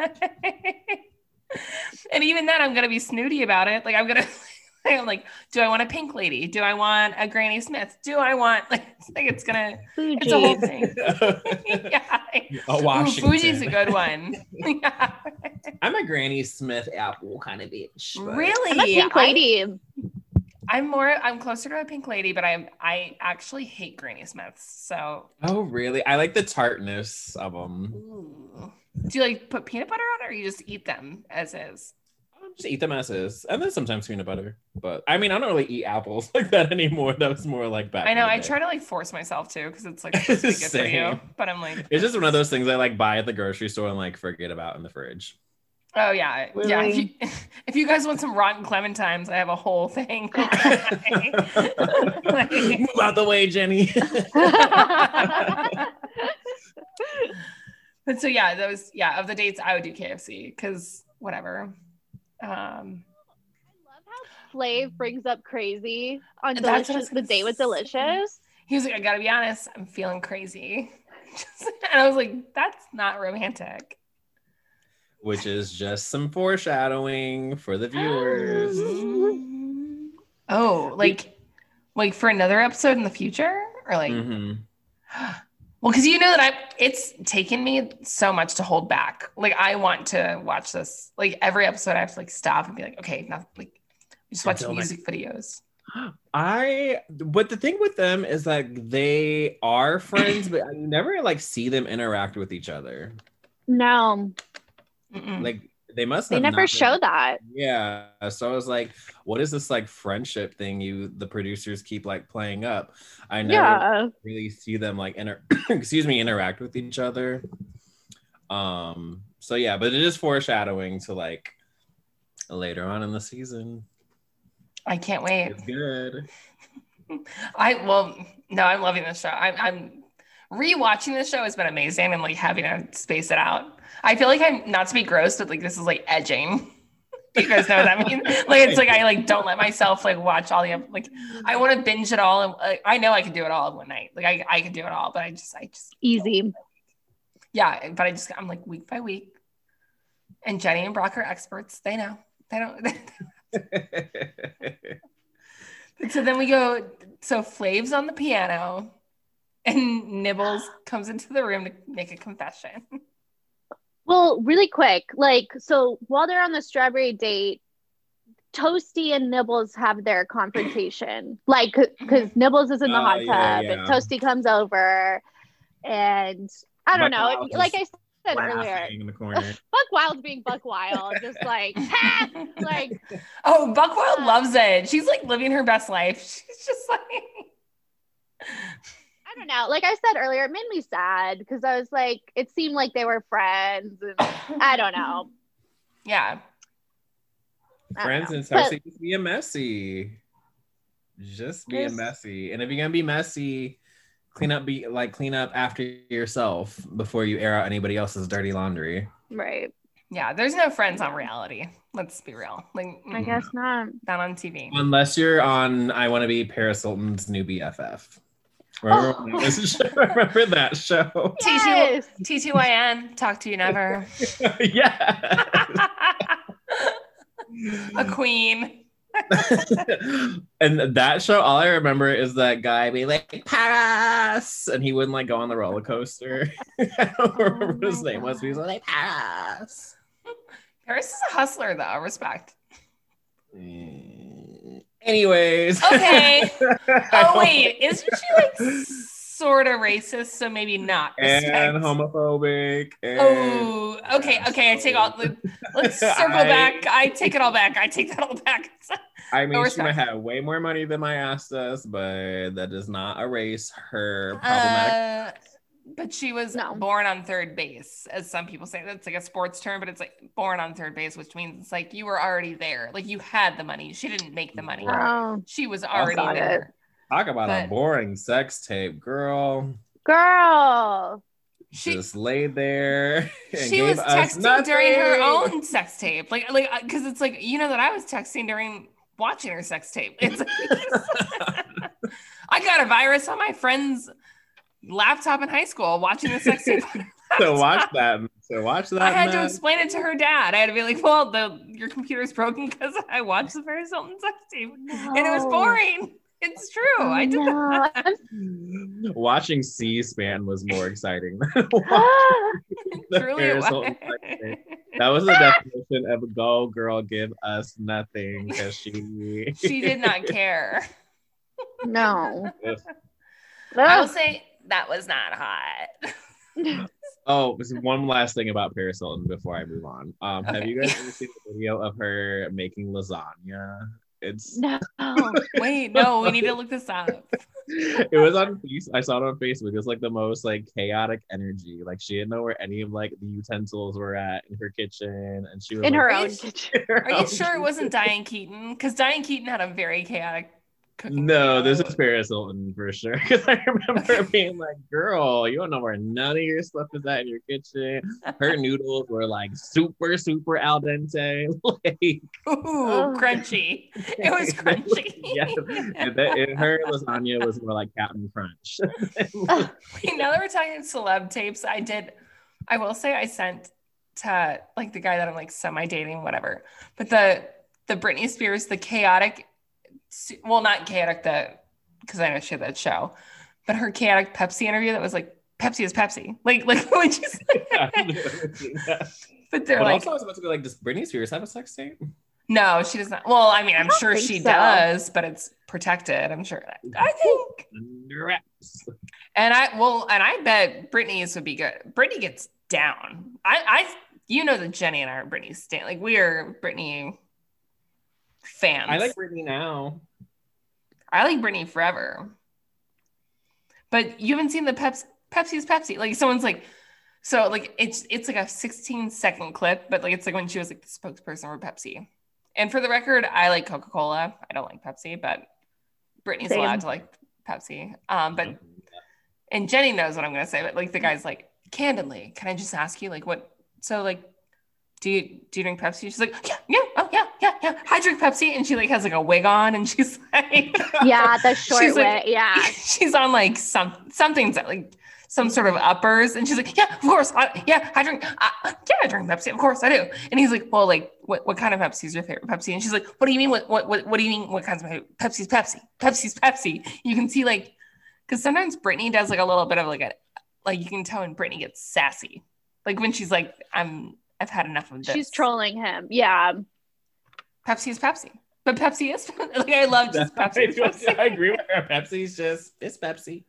And even then, I'm gonna be snooty about it. Like I'm like, do I want a pink lady? Do I want a Granny Smith? Do I want it's a whole thing. A Washington. Fuji's a good one. I'm a Granny Smith apple kind of bitch. Really? I'm a pink lady. I'm closer to a pink lady, but I actually hate Granny Smiths. So. Oh really? I like the tartness of them. Ooh. Do you like put peanut butter on, or you just eat them as is? I'll just eat them as is, and then sometimes peanut butter. But I mean, I don't really eat apples like that anymore. That was more like back. I know. I try to like force myself to, because it's like supposed to be good for you. But I'm like, it's just one of those things I like buy at the grocery store and like forget about in the fridge. Oh yeah, really? Yeah. If you guys want some rotten clementines, I have a whole thing. Move out the way, Jenny. But so yeah, those of the dates, I would do KFC because whatever. I love how Slave brings up Krazy on the date with Deelishis. He was like, I gotta be honest, I'm feeling crazy, and I was like, that's not romantic. Which is just some foreshadowing for the viewers. Oh, like for another episode in the future? Or like, well, because you know that it's taken me so much to hold back. Like, I want to watch this. Like, every episode I have to like stop and be like, okay, not like, just watch music videos. But the thing with them is like, they are friends, but I never like see them interact with each other. No. Mm-mm. Like They must have. They never show that. Yeah. So I was like, what is this like friendship thing the producers keep like playing up? I never really see them like interact with each other. So yeah, but it is foreshadowing to like later on in the season. I can't wait. It's good. I'm loving this show. I'm rewatching this show. It's been amazing. I'm like having to space it out. I feel like I'm, not to be gross, but like this is like edging. You guys know what I mean? Like it's like I like don't let myself like watch all the like I want to binge it all. And like, I know I can do it all in one night. Like I can do it all, but I just easy. Yeah, but I'm like week by week. And Jenny and Brock are experts. They know. They don't. So then we go. So Flav's on the piano, and Nibbles comes into the room to make a confession. Well, really quick, like so while they're on the strawberry date, Toasty and Nibbles have their confrontation, like because Nibbles is in the hot tub and Toasty comes over, and I don't know, like I said earlier, Buckwild's being Buckwild, just like ha! Like oh, Buckwild loves it. She's like living her best life. She's just like. I don't know. Like I said earlier, it made me sad because I was like, it seemed like they were friends. And I don't know. Yeah. Friends and Toasty, just being messy. Just being messy. And if you're going to be messy, clean up after yourself before you air out anybody else's dirty laundry. Right. Yeah. There's no friends on reality. Let's be real. Like I guess not. Not on TV. Unless you're on I Want to Be Paris Hilton's New BFF. Remember that show? Yes. TTYN, Talk to You Never. Yeah. A queen. And that show, all I remember is that guy being like, Paris! And he wouldn't like go on the roller coaster. I don't remember what his name was, but he was like, Paris. Paris is a hustler, though. Respect. Anyways. Okay. Oh, wait. Isn't she like sort of racist? So maybe not. Respect. And homophobic. And oh, okay. Okay. I take all the, let's circle back. I take it all back. I take that all back. I mean, she might have way more money than my ass does, but that does not erase her problematic. But she was born on third base, as some people say. That's like a sports term, but it's like born on third base, which means it's like you were already there. Like you had the money. She didn't make the money. Right. She was already there. Talk about a boring sex tape, girl. Girl. She just lay there. And she was texting during her own sex tape. Like, because it's like, you know that I was texting during watching her sex tape. It's like, I got a virus on my friend's laptop in high school watching the sex tape. So watch that. I had to explain it to her dad. I had to be like, well, your computer's broken because I watched the Paris Hilton sex tape and it was boring. It's true. I did that. Watching C-SPAN was more exciting than watching the Paris Hilton sex tape. That was the definition of go girl, give us nothing, because she did not care. No. I will say that was not hot. One last thing about Paris Hilton before I move on. Okay. Have you guys ever seen the video of her making lasagna? We need to look this up. It was on Facebook. I saw it on Facebook. It was like the most like chaotic energy. Like she didn't know where any of like the utensils were at in her kitchen, and she was in her own kitchen. Are you sure it wasn't Diane Keaton? Because Diane Keaton had a very chaotic. No, this is Paris Hilton for sure. Because I remember being like, girl, you don't know where none of your stuff is at in your kitchen. Her noodles were like super, super al dente. Crunchy. It was crunchy. Yeah. And her lasagna was more like Captain Crunch. Now that we're talking celeb tapes, I will say I sent to like the guy that I'm like semi-dating, whatever. But the Britney Spears, the chaotic... Well, not chaotic, because I know she had that show, but her chaotic Pepsi interview that was like, Pepsi is Pepsi. Like when she's like, yeah. But they're but like. Also, I was about to be like, does Britney Spears have a sex tape? No, she does not. Well, I mean, I'm sure she does, but it's protected. I'm sure. I think. And I bet Britney's would be good. Britney gets down. I you know that Jenny and I are Britney stan. Like, we are Britney fans. I like Britney now. I like Britney forever. But you haven't seen the Pepsi's Pepsi. Like, someone's like, so like it's like a 16-second clip, but like it's like when she was like the spokesperson for Pepsi. And for the record, I like Coca-Cola. I don't like Pepsi, but Britney's allowed to like Pepsi. But and Jenny knows what I'm gonna say, but like the guy's like, candidly, can I just ask you like what? So like, do you drink Pepsi? She's like, yeah. I drink Pepsi, and she like has like a wig on, and she's like, yeah, the short wig, like, yeah. She's on like something that like some sort of uppers, and she's like, yeah, of course, I drink Pepsi, of course I do. And he's like, well, like what kind of Pepsi is your favorite Pepsi? And she's like, what do you mean? What do you mean? What kinds of Pepsi's Pepsi? Pepsi's Pepsi. You can see like, because sometimes Britney does like a little bit of like a, like you can tell when Britney gets sassy, like when she's like, I've had enough of this. She's trolling him, yeah. Pepsi is Pepsi, but Pepsi is like I love just Pepsi. Pepsi. I agree with her. Pepsi's just it's Pepsi.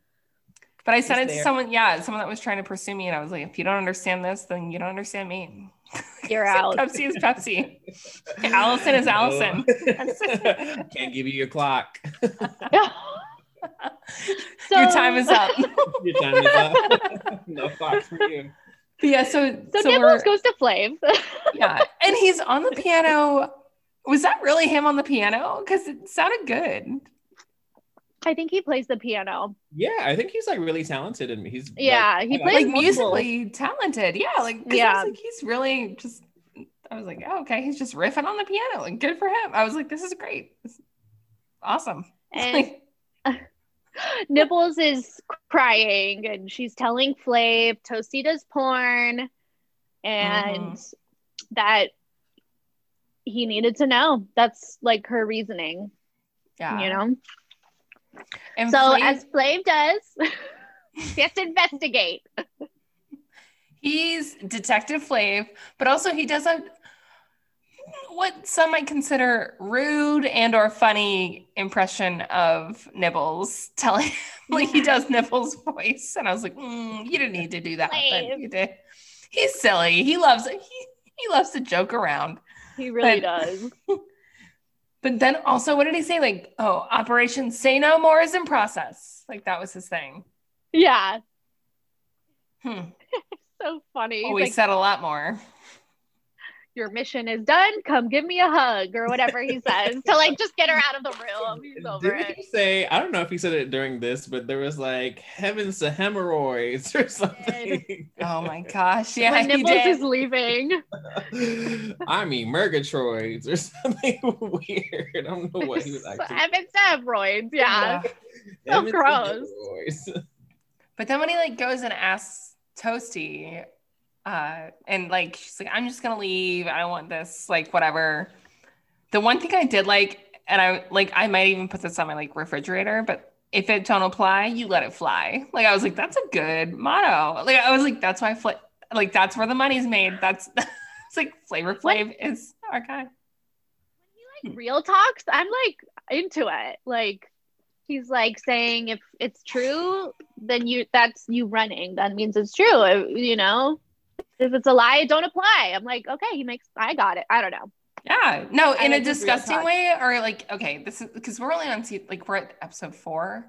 But I said it to someone, someone that was trying to pursue me, and I was like, if you don't understand this, then you don't understand me. You're out. Pepsi is Pepsi. Allison is Allison. Can't give you your clock. Your time is up. Your time is up. No clock for you. But yeah, so Nibbles goes to Flav. Yeah, and he's on the piano. Was that really him on the piano? Because it sounded good. I think he plays the piano. Yeah, I think he's like really talented, and he's he plays like musically talented. Yeah, like I was like, he's really just. I was like, oh, okay, he's just riffing on the piano, and good for him. I was like, this is great, this is awesome. And Nibbles is crying, and she's telling Flav Toasty does porn, and that he needed to know. That's like her reasoning. Yeah, you know. And so Flav, as Flav does, he has to investigate. He's Detective Flav, but also he does what some might consider rude and or funny impression of Nibbles telling him, like he does Nibbles' voice. And I was like, you didn't need to do that. Flav. But you did. He's silly. He loves it. He loves to joke around. He really does. But then also, what did he say? Like, oh, Operation Say No More is in process. Like, that was his thing. Yeah. So funny. Oh, he said a lot more. Your mission is done. Come give me a hug or whatever he says to like just get her out of the room. He's over Didn't it. He say, I don't know if he said it during this, but there was like heavens to hemorrhoids or something. Oh my gosh. Yeah. When Nibbles is leaving. I mean, Murgatroids or something weird. I don't know what he was actually. Heavens to hemorrhoids. Yeah. So gross. But then when he like goes and asks Toasty, and like she's like, I'm just gonna leave, I don't want this, like whatever. The one thing I did like, and I might even put this on my like refrigerator, but if it don't apply, you let it fly. Like I was like, that's a good motto. Like I was like, that's why like that's where the money's made. That's it's like Flavor Flav is our guy. When he like real talks, I'm like into it. Like he's like saying if it's true, then you running. That means it's true. You know. If it's a lie, don't apply. I'm like, okay, I got it. I don't know. Yeah. No, in a disgusting way or like, okay, this is because we're only on we're at episode 4.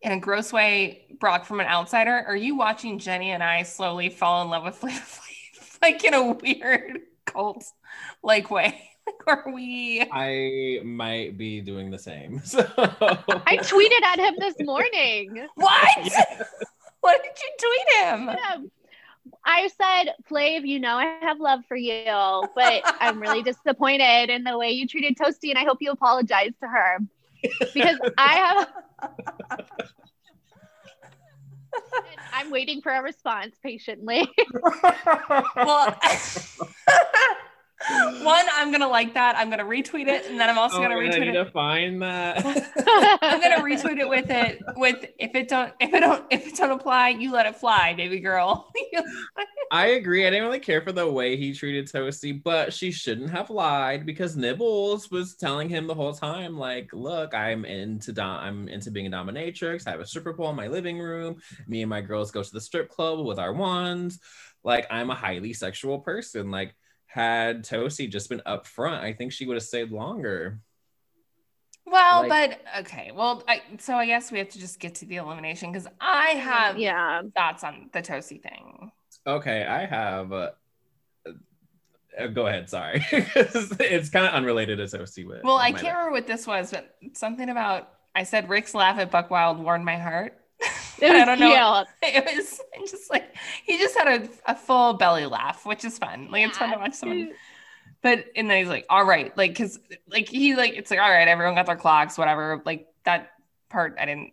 In a gross way, Brock, from an outsider, are you watching Jenny and I slowly fall in love with Flavor Flav? Like in a weird cult like way? Like, are we? I might be doing the same. So. I tweeted at him this morning. What? Yes. What did you tweet him? Yeah. I said, Flav, you know I have love for you, but I'm really disappointed in the way you treated Toasty, and I hope you apologize to her. Because I'm waiting for a response patiently. Well, one, I'm gonna like that. I'm gonna retweet it, and then I'm also gonna retweet it. I need to find that. I'm gonna retweet it with it with if it don't apply, you let it fly, baby girl. I agree. I didn't really care for the way he treated Toasty, but she shouldn't have lied because Nibbles was telling him the whole time, like, look, I'm into being a dominatrix. I have a stripper pole in my living room. Me and my girls go to the strip club with our wands. Like, I'm a highly sexual person. Like, had Toasty just been upfront, I think she would have stayed longer. Well, like, but okay. Well, I guess we have to just get to the elimination because I have thoughts on the Toasty thing. Okay, I have. Go ahead. Sorry, it's kind of unrelated to Toasty. With well, I can't remember what this was, but something about I said Rick's laugh at Buckwild warmed my heart. I don't know. Yeah. It was just like he just had a full belly laugh, which is fun. Like it's fun to watch someone. But and then he's like, all right, like because like he like it's like all right, everyone got their clocks, whatever. Like that part, I didn't.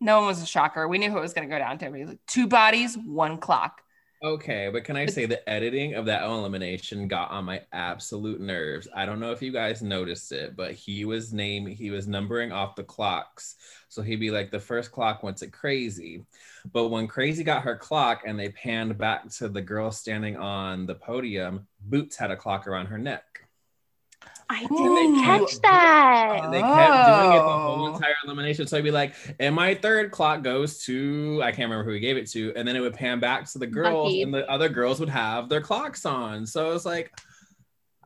No one was a shocker. We knew who it was going to go down to. But he's like, 2 bodies, 1 clock. Okay, but can I say the editing of that elimination got on my absolute nerves? I don't know if you guys noticed it, but he was numbering off the clocks. So he'd be like, the first clock went to Krazy. But when Krazy got her clock and they panned back to the girl standing on the podium, Bootz had a clock around her neck. I didn't catch that. And they kept doing it the whole entire elimination. So I'd be like, and my third clock goes to, I can't remember who he gave it to. And then it would pan back to the girls Bucky. And the other girls would have their clocks on. So it's like,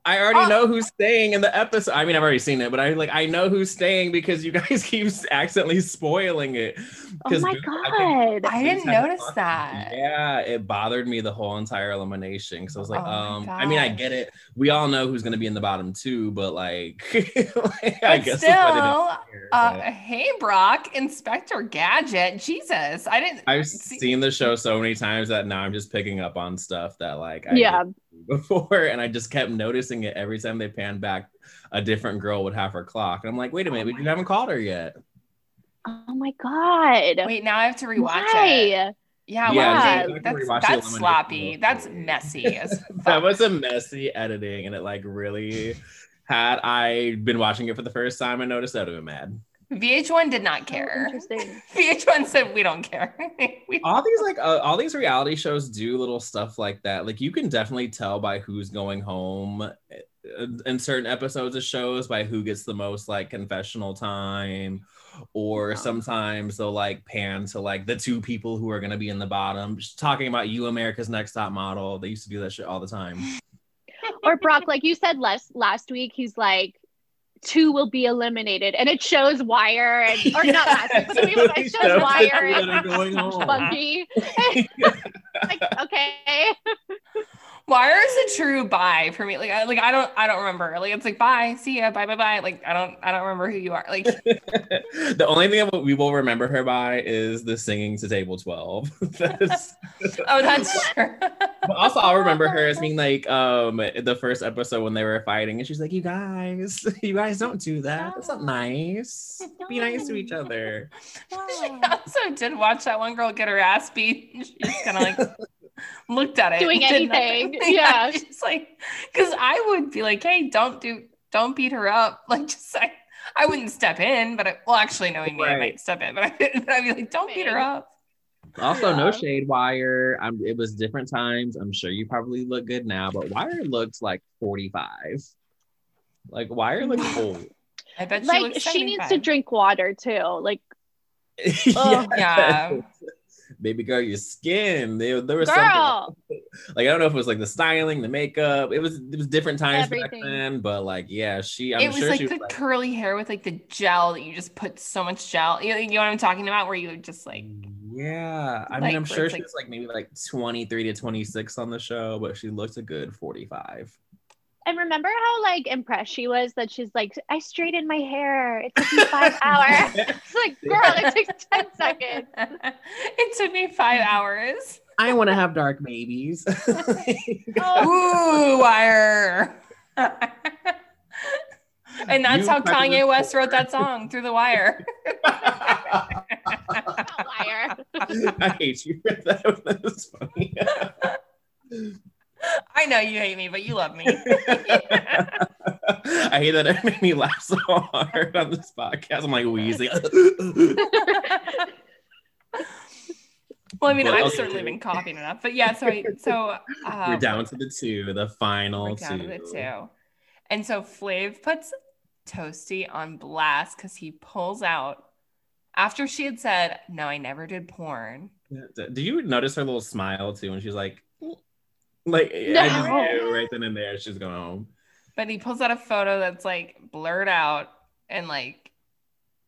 I already know who's staying in the episode. I mean, I've already seen it, but I know who's staying because you guys keep accidentally spoiling it. Oh my God. I didn't notice that. Yeah, it bothered me the whole entire elimination. So I was like, I mean, I get it. We all know who's going to be in the bottom two, but like, I guess. Still, hey, Brock, Inspector Gadget. Jesus, I didn't. I've seen the show so many times that now I'm just picking up on stuff that like, before and I just kept noticing it every time they panned back a different girl would have her clock and I'm like wait a minute we haven't called her yet. Oh my God, wait, now I have to rewatch it. Yeah, wow. That's sloppy. That's messy as fuck. That was a messy editing and it like really had I been watching it for the first time I noticed that would have been mad. VH1 did not care. Interesting. VH1 said we don't care. All these reality shows do little stuff like that. Like you can definitely tell by who's going home in certain episodes of shows by who gets the most like confessional time, or sometimes they'll like pan to like the two people who are going to be in the bottom. Just talking about you, America's Next Top Model. They used to do that shit all the time. Or Brock, like you said last week, he's like, 2 will be eliminated, and it shows Wire and or not last week. It shows Wire and Bucky. Like, okay, Wire is a true bye for me. Like I don't remember. Like it's like bye, see ya, bye, bye, bye. Like I don't remember who you are. Like the only thing we will remember her by is the singing to Table 12. That's true. But also, I'll remember her as being like the first episode when they were fighting, and she's like, "You guys don't do that. That's not nice. Be nice to each other." She also did watch that one girl get her ass beat. She just kind of like looked at it, doing anything. Yeah, she's like, because I would be like, "Hey, don't beat her up." Like, just I wouldn't step in, but actually, knowing me, I might step in, but I'd be like, "Don't beat her up." Also, no shade, Wire. It was different times. I'm sure you probably look good now, but Wire looks like 45. Like, Wire looks old. I bet she looks 75. She needs to drink water, too. Like, yeah. Baby girl, your skin. There was something. Like, I don't know if it was, like, the styling, the makeup. It was different times back then, but, like, yeah, she was like the curly hair with, like, the gel that you just put so much gel. You know what I'm talking about? Where you would just, like... Yeah, I mean, I'm sure she was like maybe like 23 to 26 on the show, but she looked a good 45. And remember how like impressed she was that she's like, I straightened my hair. It took me 5 hours. It's like, girl, it takes 10 seconds. It took me 5 hours. I want to have dark babies. Ooh, Wire. And that's how Kanye West wrote that song, Through the Wire. Liar. I hate you for that. That was funny. I know you hate me, but you love me. I hate that it made me laugh so hard on this podcast. I'm like wheezing. Well, I mean, I've certainly been coughing enough, but yeah. So we're down to the final two. And so Flav puts Toasty on blast because he pulls out after she had said, "No, I never did porn." Do you notice her little smile too when she's like, no. I knew right then and there she's going home. But he pulls out a photo that's like blurred out and like.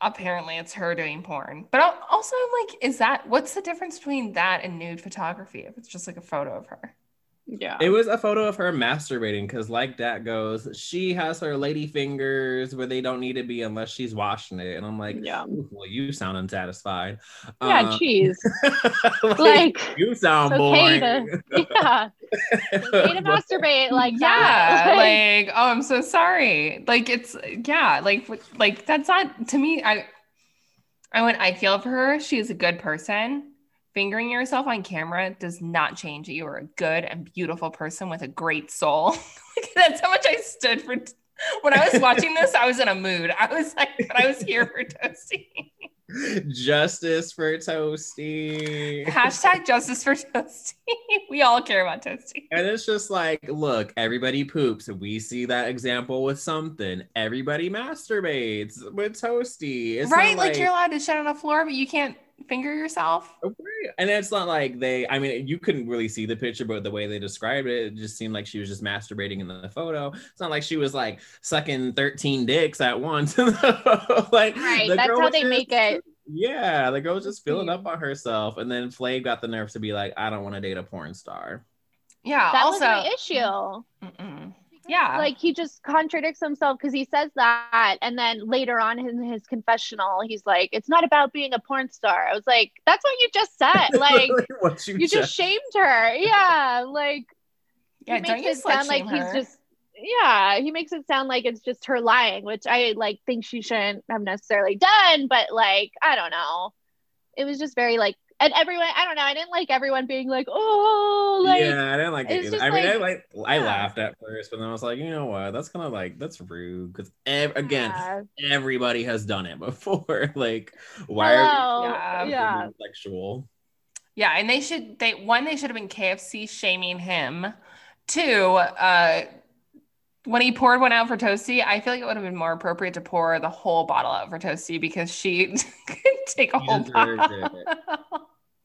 Apparently it's her doing porn, but also I'm like, is that, what's the difference between that and nude photography if it's just like a photo of her? Yeah, it was a photo of her masturbating, because like that goes, she has her lady fingers where they don't need to be unless she's washing it, and I'm like, yeah, well, you sound unsatisfied. Yeah, geez. like you sound boring. It's okay to masturbate like that. Like, oh, I'm so sorry. Like, it's like that's not to me. I feel for her. She is a good person. Fingering yourself on camera does not change that you are a good and beautiful person with a great soul. That's how much I stood for. When I was watching this, I was in a mood. I was like, but I was here for Toasty. Justice for Toasty. # justice for Toasty. We all care about Toasty. And it's just like, look, everybody poops. We see that example with something. Everybody masturbates with Toasty. It's right, like you're allowed to shit on the floor, but you can't finger yourself. And it's not like they, I mean, you couldn't really see the picture, but the way they described it, it just seemed like she was just masturbating in the photo. It's not like she was like sucking 13 dicks at once. Like, right, that's how they make it. Yeah, the girl was just filling up on herself, and then Flav got the nerve to be like, I don't want to date a porn star. Yeah, that also was my issue. Mm-mm. Yeah, like he just contradicts himself because he says that, and then later on in his confessional, he's like, "It's not about being a porn star." I was like, "That's what you just said." Like, you just shamed her. Yeah, like, yeah, he makes it sound like he makes it sound like it's just her lying, which I like think she shouldn't have necessarily done, but like, I don't know, it was just very like. And everyone, I don't know, I didn't like everyone being like, oh, like. Yeah, I didn't like it either. I mean, I laughed at first, but then I was like, you know what? That's kind of like, that's rude. Because everybody has done it before. Like, why are we sexual? Yeah, and they should have been KFC shaming him. Two, when he poured one out for Toasty, I feel like it would have been more appropriate to pour the whole bottle out for Toasty because she could take a whole bottle.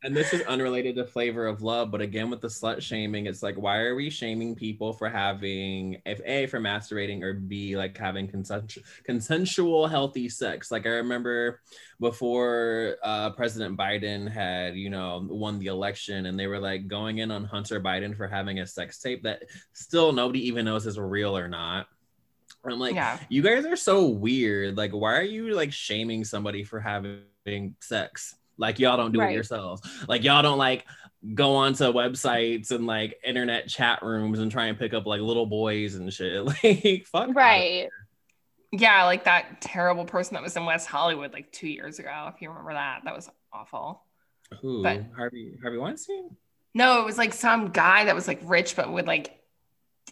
And this is unrelated to Flavor of Love, but again, with the slut shaming, it's like, why are we shaming people for having, if A, for masturbating, or B, like having consensual, healthy sex? Like, I remember before President Biden had, you know, won the election, and they were like going in on Hunter Biden for having a sex tape that still nobody even knows is real or not. I'm like, you guys are so weird. Like, why are you like shaming somebody for having sex? Like, y'all don't do it yourselves. Like, y'all don't, like, go onto websites and, like, internet chat rooms and try and pick up, like, little boys and shit. Like, fuck. Right. Yeah, like, that terrible person that was in West Hollywood, like, 2 years ago, if you remember that. That was awful. Who? But Harvey Weinstein? No, it was, like, some guy that was, like, rich but would, like,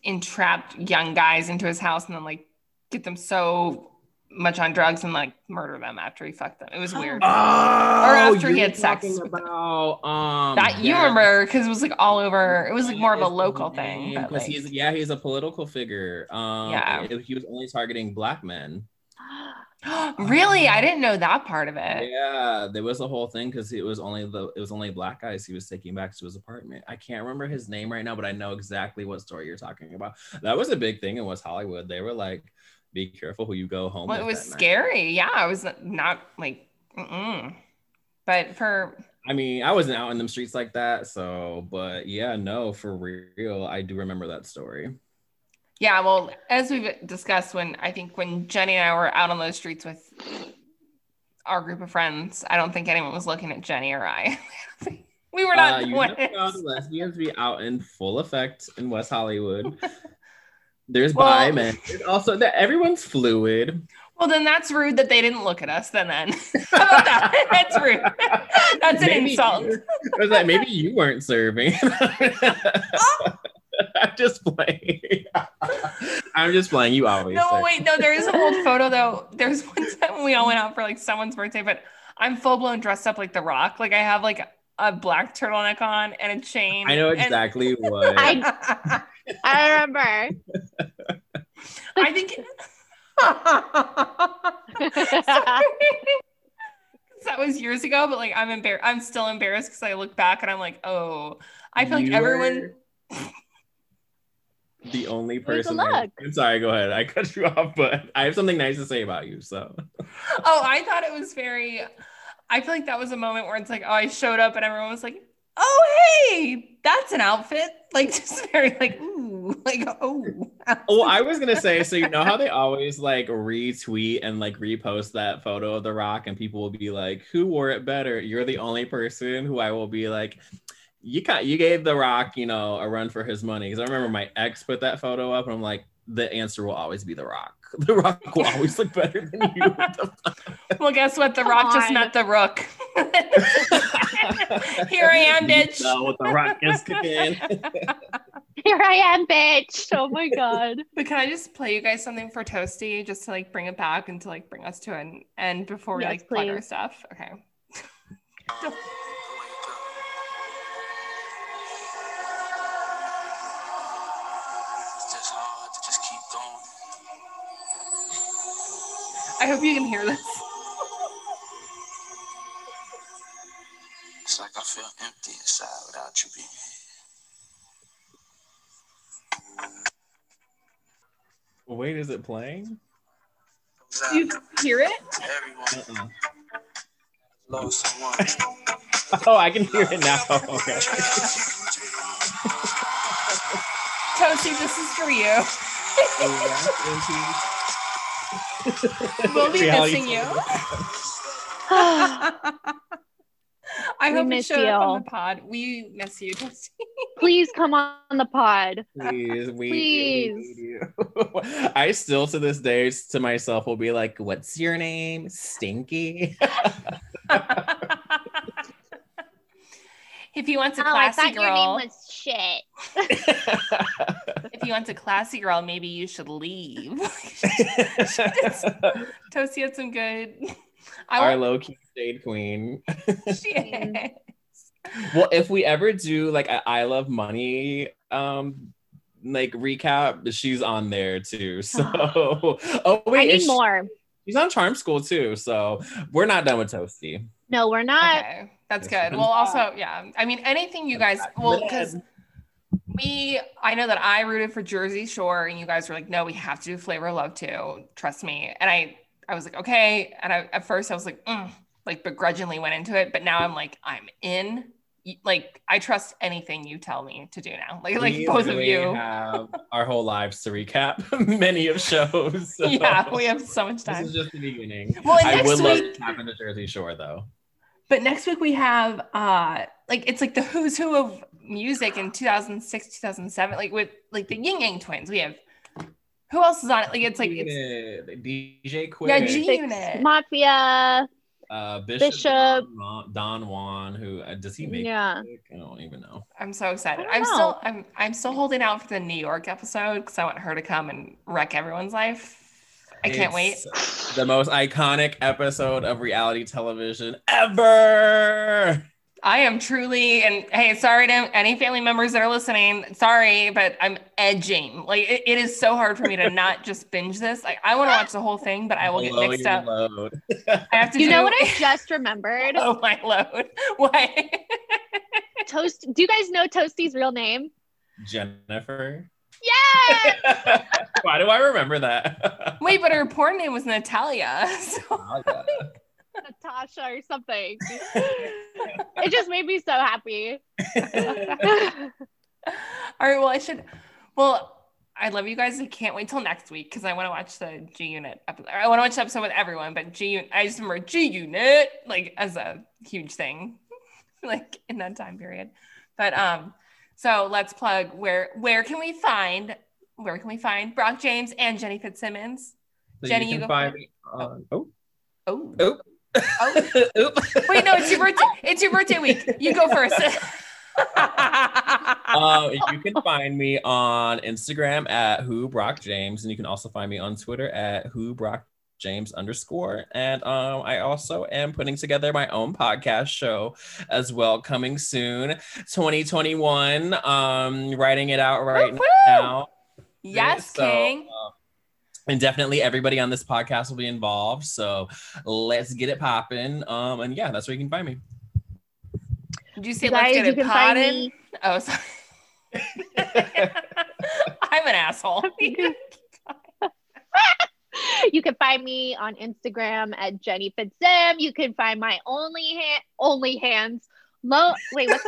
entrap young guys into his house and then, like, get them so much on drugs and like murder them after he fucked them. It was weird. Oh, or after he had sex about, that you remember, because it was like all over. It was like more of a local thing, because like, he's a political figure. He was only targeting black men. Really? I didn't know that part of it. Yeah, there was a whole thing because it was only black guys he was taking back to his apartment. I can't remember his name right now, but I know exactly what story you're talking about. That was a big thing in West Hollywood. They were like, be careful who you go home with. Well, it was scary. Night. Yeah, I was not like, but for. I mean, I wasn't out in them streets like that, so. But yeah, no, for real, I do remember that story. Yeah, well, as we've discussed, when Jenny and I were out on those streets with our group of friends, I don't think anyone was looking at Jenny or I. We were not. You never know the lesbians be out in full effect in West Hollywood. There's bi men. Also, everyone's fluid. Well, then that's rude that they didn't look at us. Then how about that? That's rude. That's an insult. I was like, maybe you weren't serving. I'm just playing. I'm just playing. You obviously. No, wait, no, there is an old photo though. There's one time when we all went out for like someone's birthday, but I'm full blown dressed up like The Rock. Like I have like a black turtleneck on and a chain. I know exactly what. I remember. I think. That was years ago, but like I'm still embarrassed because I look back and I'm like, oh, I feel like everyone. The only person. I'm sorry, go ahead. I cut you off, but I have something nice to say about you. So. Oh, I thought it was very. I feel like that was a moment where it's like, oh, I showed up and everyone was like, oh, hey, that's an outfit. Like just very like, ooh, like, oh. Well, I was going to say, so you know how they always like retweet and like repost that photo of The Rock and people will be like, who wore it better? You're the only person who I will be like, you gave The Rock, you know, a run for his money. Because I remember my ex put that photo up and I'm like, the answer will always be The Rock. The Rock will always look better than you. Well, guess what? The Rock just met the Rook. Here I am, bitch. The Rock is cooking. Here I am, bitch. Oh my god. But can I just play you guys something for Toasty, just to like bring it back and to like bring us to an end before we like plug our stuff? Okay. I hope you can hear this. It's like I feel empty inside without you being here. Wait, is it playing? Do you hear it? Everyone. Love someone. Oh, I can hear it now. Okay. Toasty, this is for you. Oh, we'll be missing you. I hope you showed up on the pod. We miss you, Toasty. Please come on the pod. Please, we need you. I still to this day to myself will be like, what's your name? Stinky. If you want a classy girl, your name was shit. If you want a classy girl, maybe you should leave. Toasty had some good. Our low-key shade queen. She is. Well, if we ever do like an I Love Money like recap, she's on there too. So oh wait, I need more. She's on Charm School too, so we're not done with Toasty. No, we're not. Okay. That's good. Well, also, yeah. I mean, anything you guys, well, because I know that I rooted for Jersey Shore and you guys were like, no, we have to do Flavor of Love too. Trust me. And I was like, okay. And at first I was like, like begrudgingly went into it. But now I'm like, I'm in. Like, I trust anything you tell me to do now. Like we both really of you have our whole lives to recap many of shows. So. Yeah, we have so much time. This is just the beginning. Well, I would love to tap into Jersey Shore though. But next week we have like it's like the who's who of music in 2006, 2007, like with like the Ying Yang Twins. We have who else is on it? Like it's like it's DJ Quick, yeah, G-Unit, Mafia, Bishop, Don Juan. Who does he make? Yeah, music? I don't even know. I'm so excited. I'm still holding out for the New York episode because I want her to come and wreck everyone's life. I can't wait. The most iconic episode of reality television ever. I am truly, and hey, sorry to any family members that are listening. Sorry, but I'm edging. Like it is so hard for me to not just binge this. Like I want to watch the whole thing, but I will get mixed up. Load. I have to. You know what I just remembered? Oh my load! What? Toast. Do you guys know Toasty's real name? Jennifer. Yeah. Why do I remember that? Wait, but her porn name was Natalia. So. Natasha or something. It just made me so happy. All right. Well, I love you guys. I can't wait till next week because I want to watch the G-Unit episode. I want to watch the episode with everyone, but I just remember G-Unit like as a huge thing, like in that time period. But so let's plug where can we find Brock James and Jenny Fitzsimmons. So Jenny, you can find me on Wait, no, it's your birthday. It's your birthday week. You go first. You can find me on Instagram at Hoobrock James, and you can also find me on Twitter at Hoobrock James_. And I also am putting together my own podcast show as well, coming soon, 2021. Writing it out right now. Yes, so, King. And definitely everybody on this podcast will be involved. So let's get it popping. And yeah, that's where you can find me. Did you say let's get it poppin'? Oh, sorry. I'm an asshole. You can find me on Instagram at Jenny Fitzsim. You can find my OnlyFans. Yeah, it's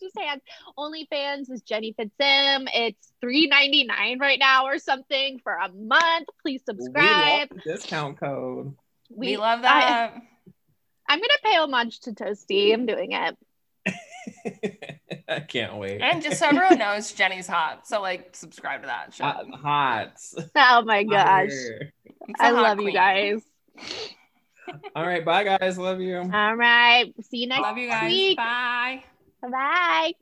just hands. OnlyFans is Jenny Fitzsim. It's $3.99 right now or something for a month. Please subscribe. We love the discount code. We love that. I'm gonna pay homage to Toasty. I'm doing it. I can't wait. And just so everyone knows, Jenny's hot. So like, subscribe to that show. Hot. Oh my gosh. I love you guys. All right. Bye guys. Love you. All right. See you next week. Love you guys. Week. Bye. Bye.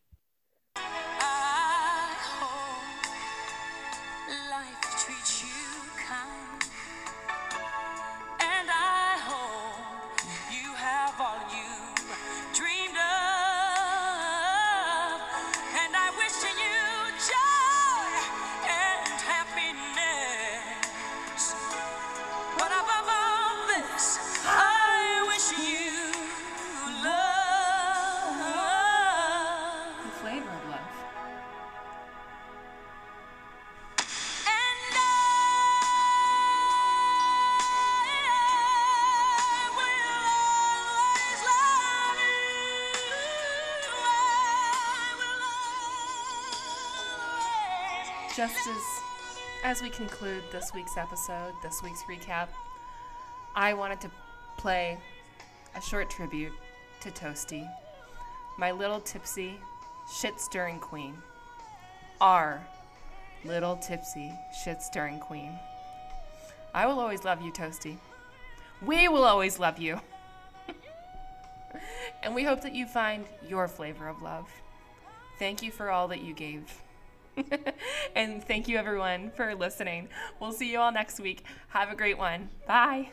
Just as we conclude this week's episode, this week's recap, I wanted to play a short tribute to Toasty, my little tipsy, shit-stirring queen. Our little tipsy, shit-stirring queen. I will always love you, Toasty. We will always love you. And we hope that you find your flavor of love. Thank you for all that you gave. And thank you everyone for listening. We'll see you all next week. Have a great one. Bye.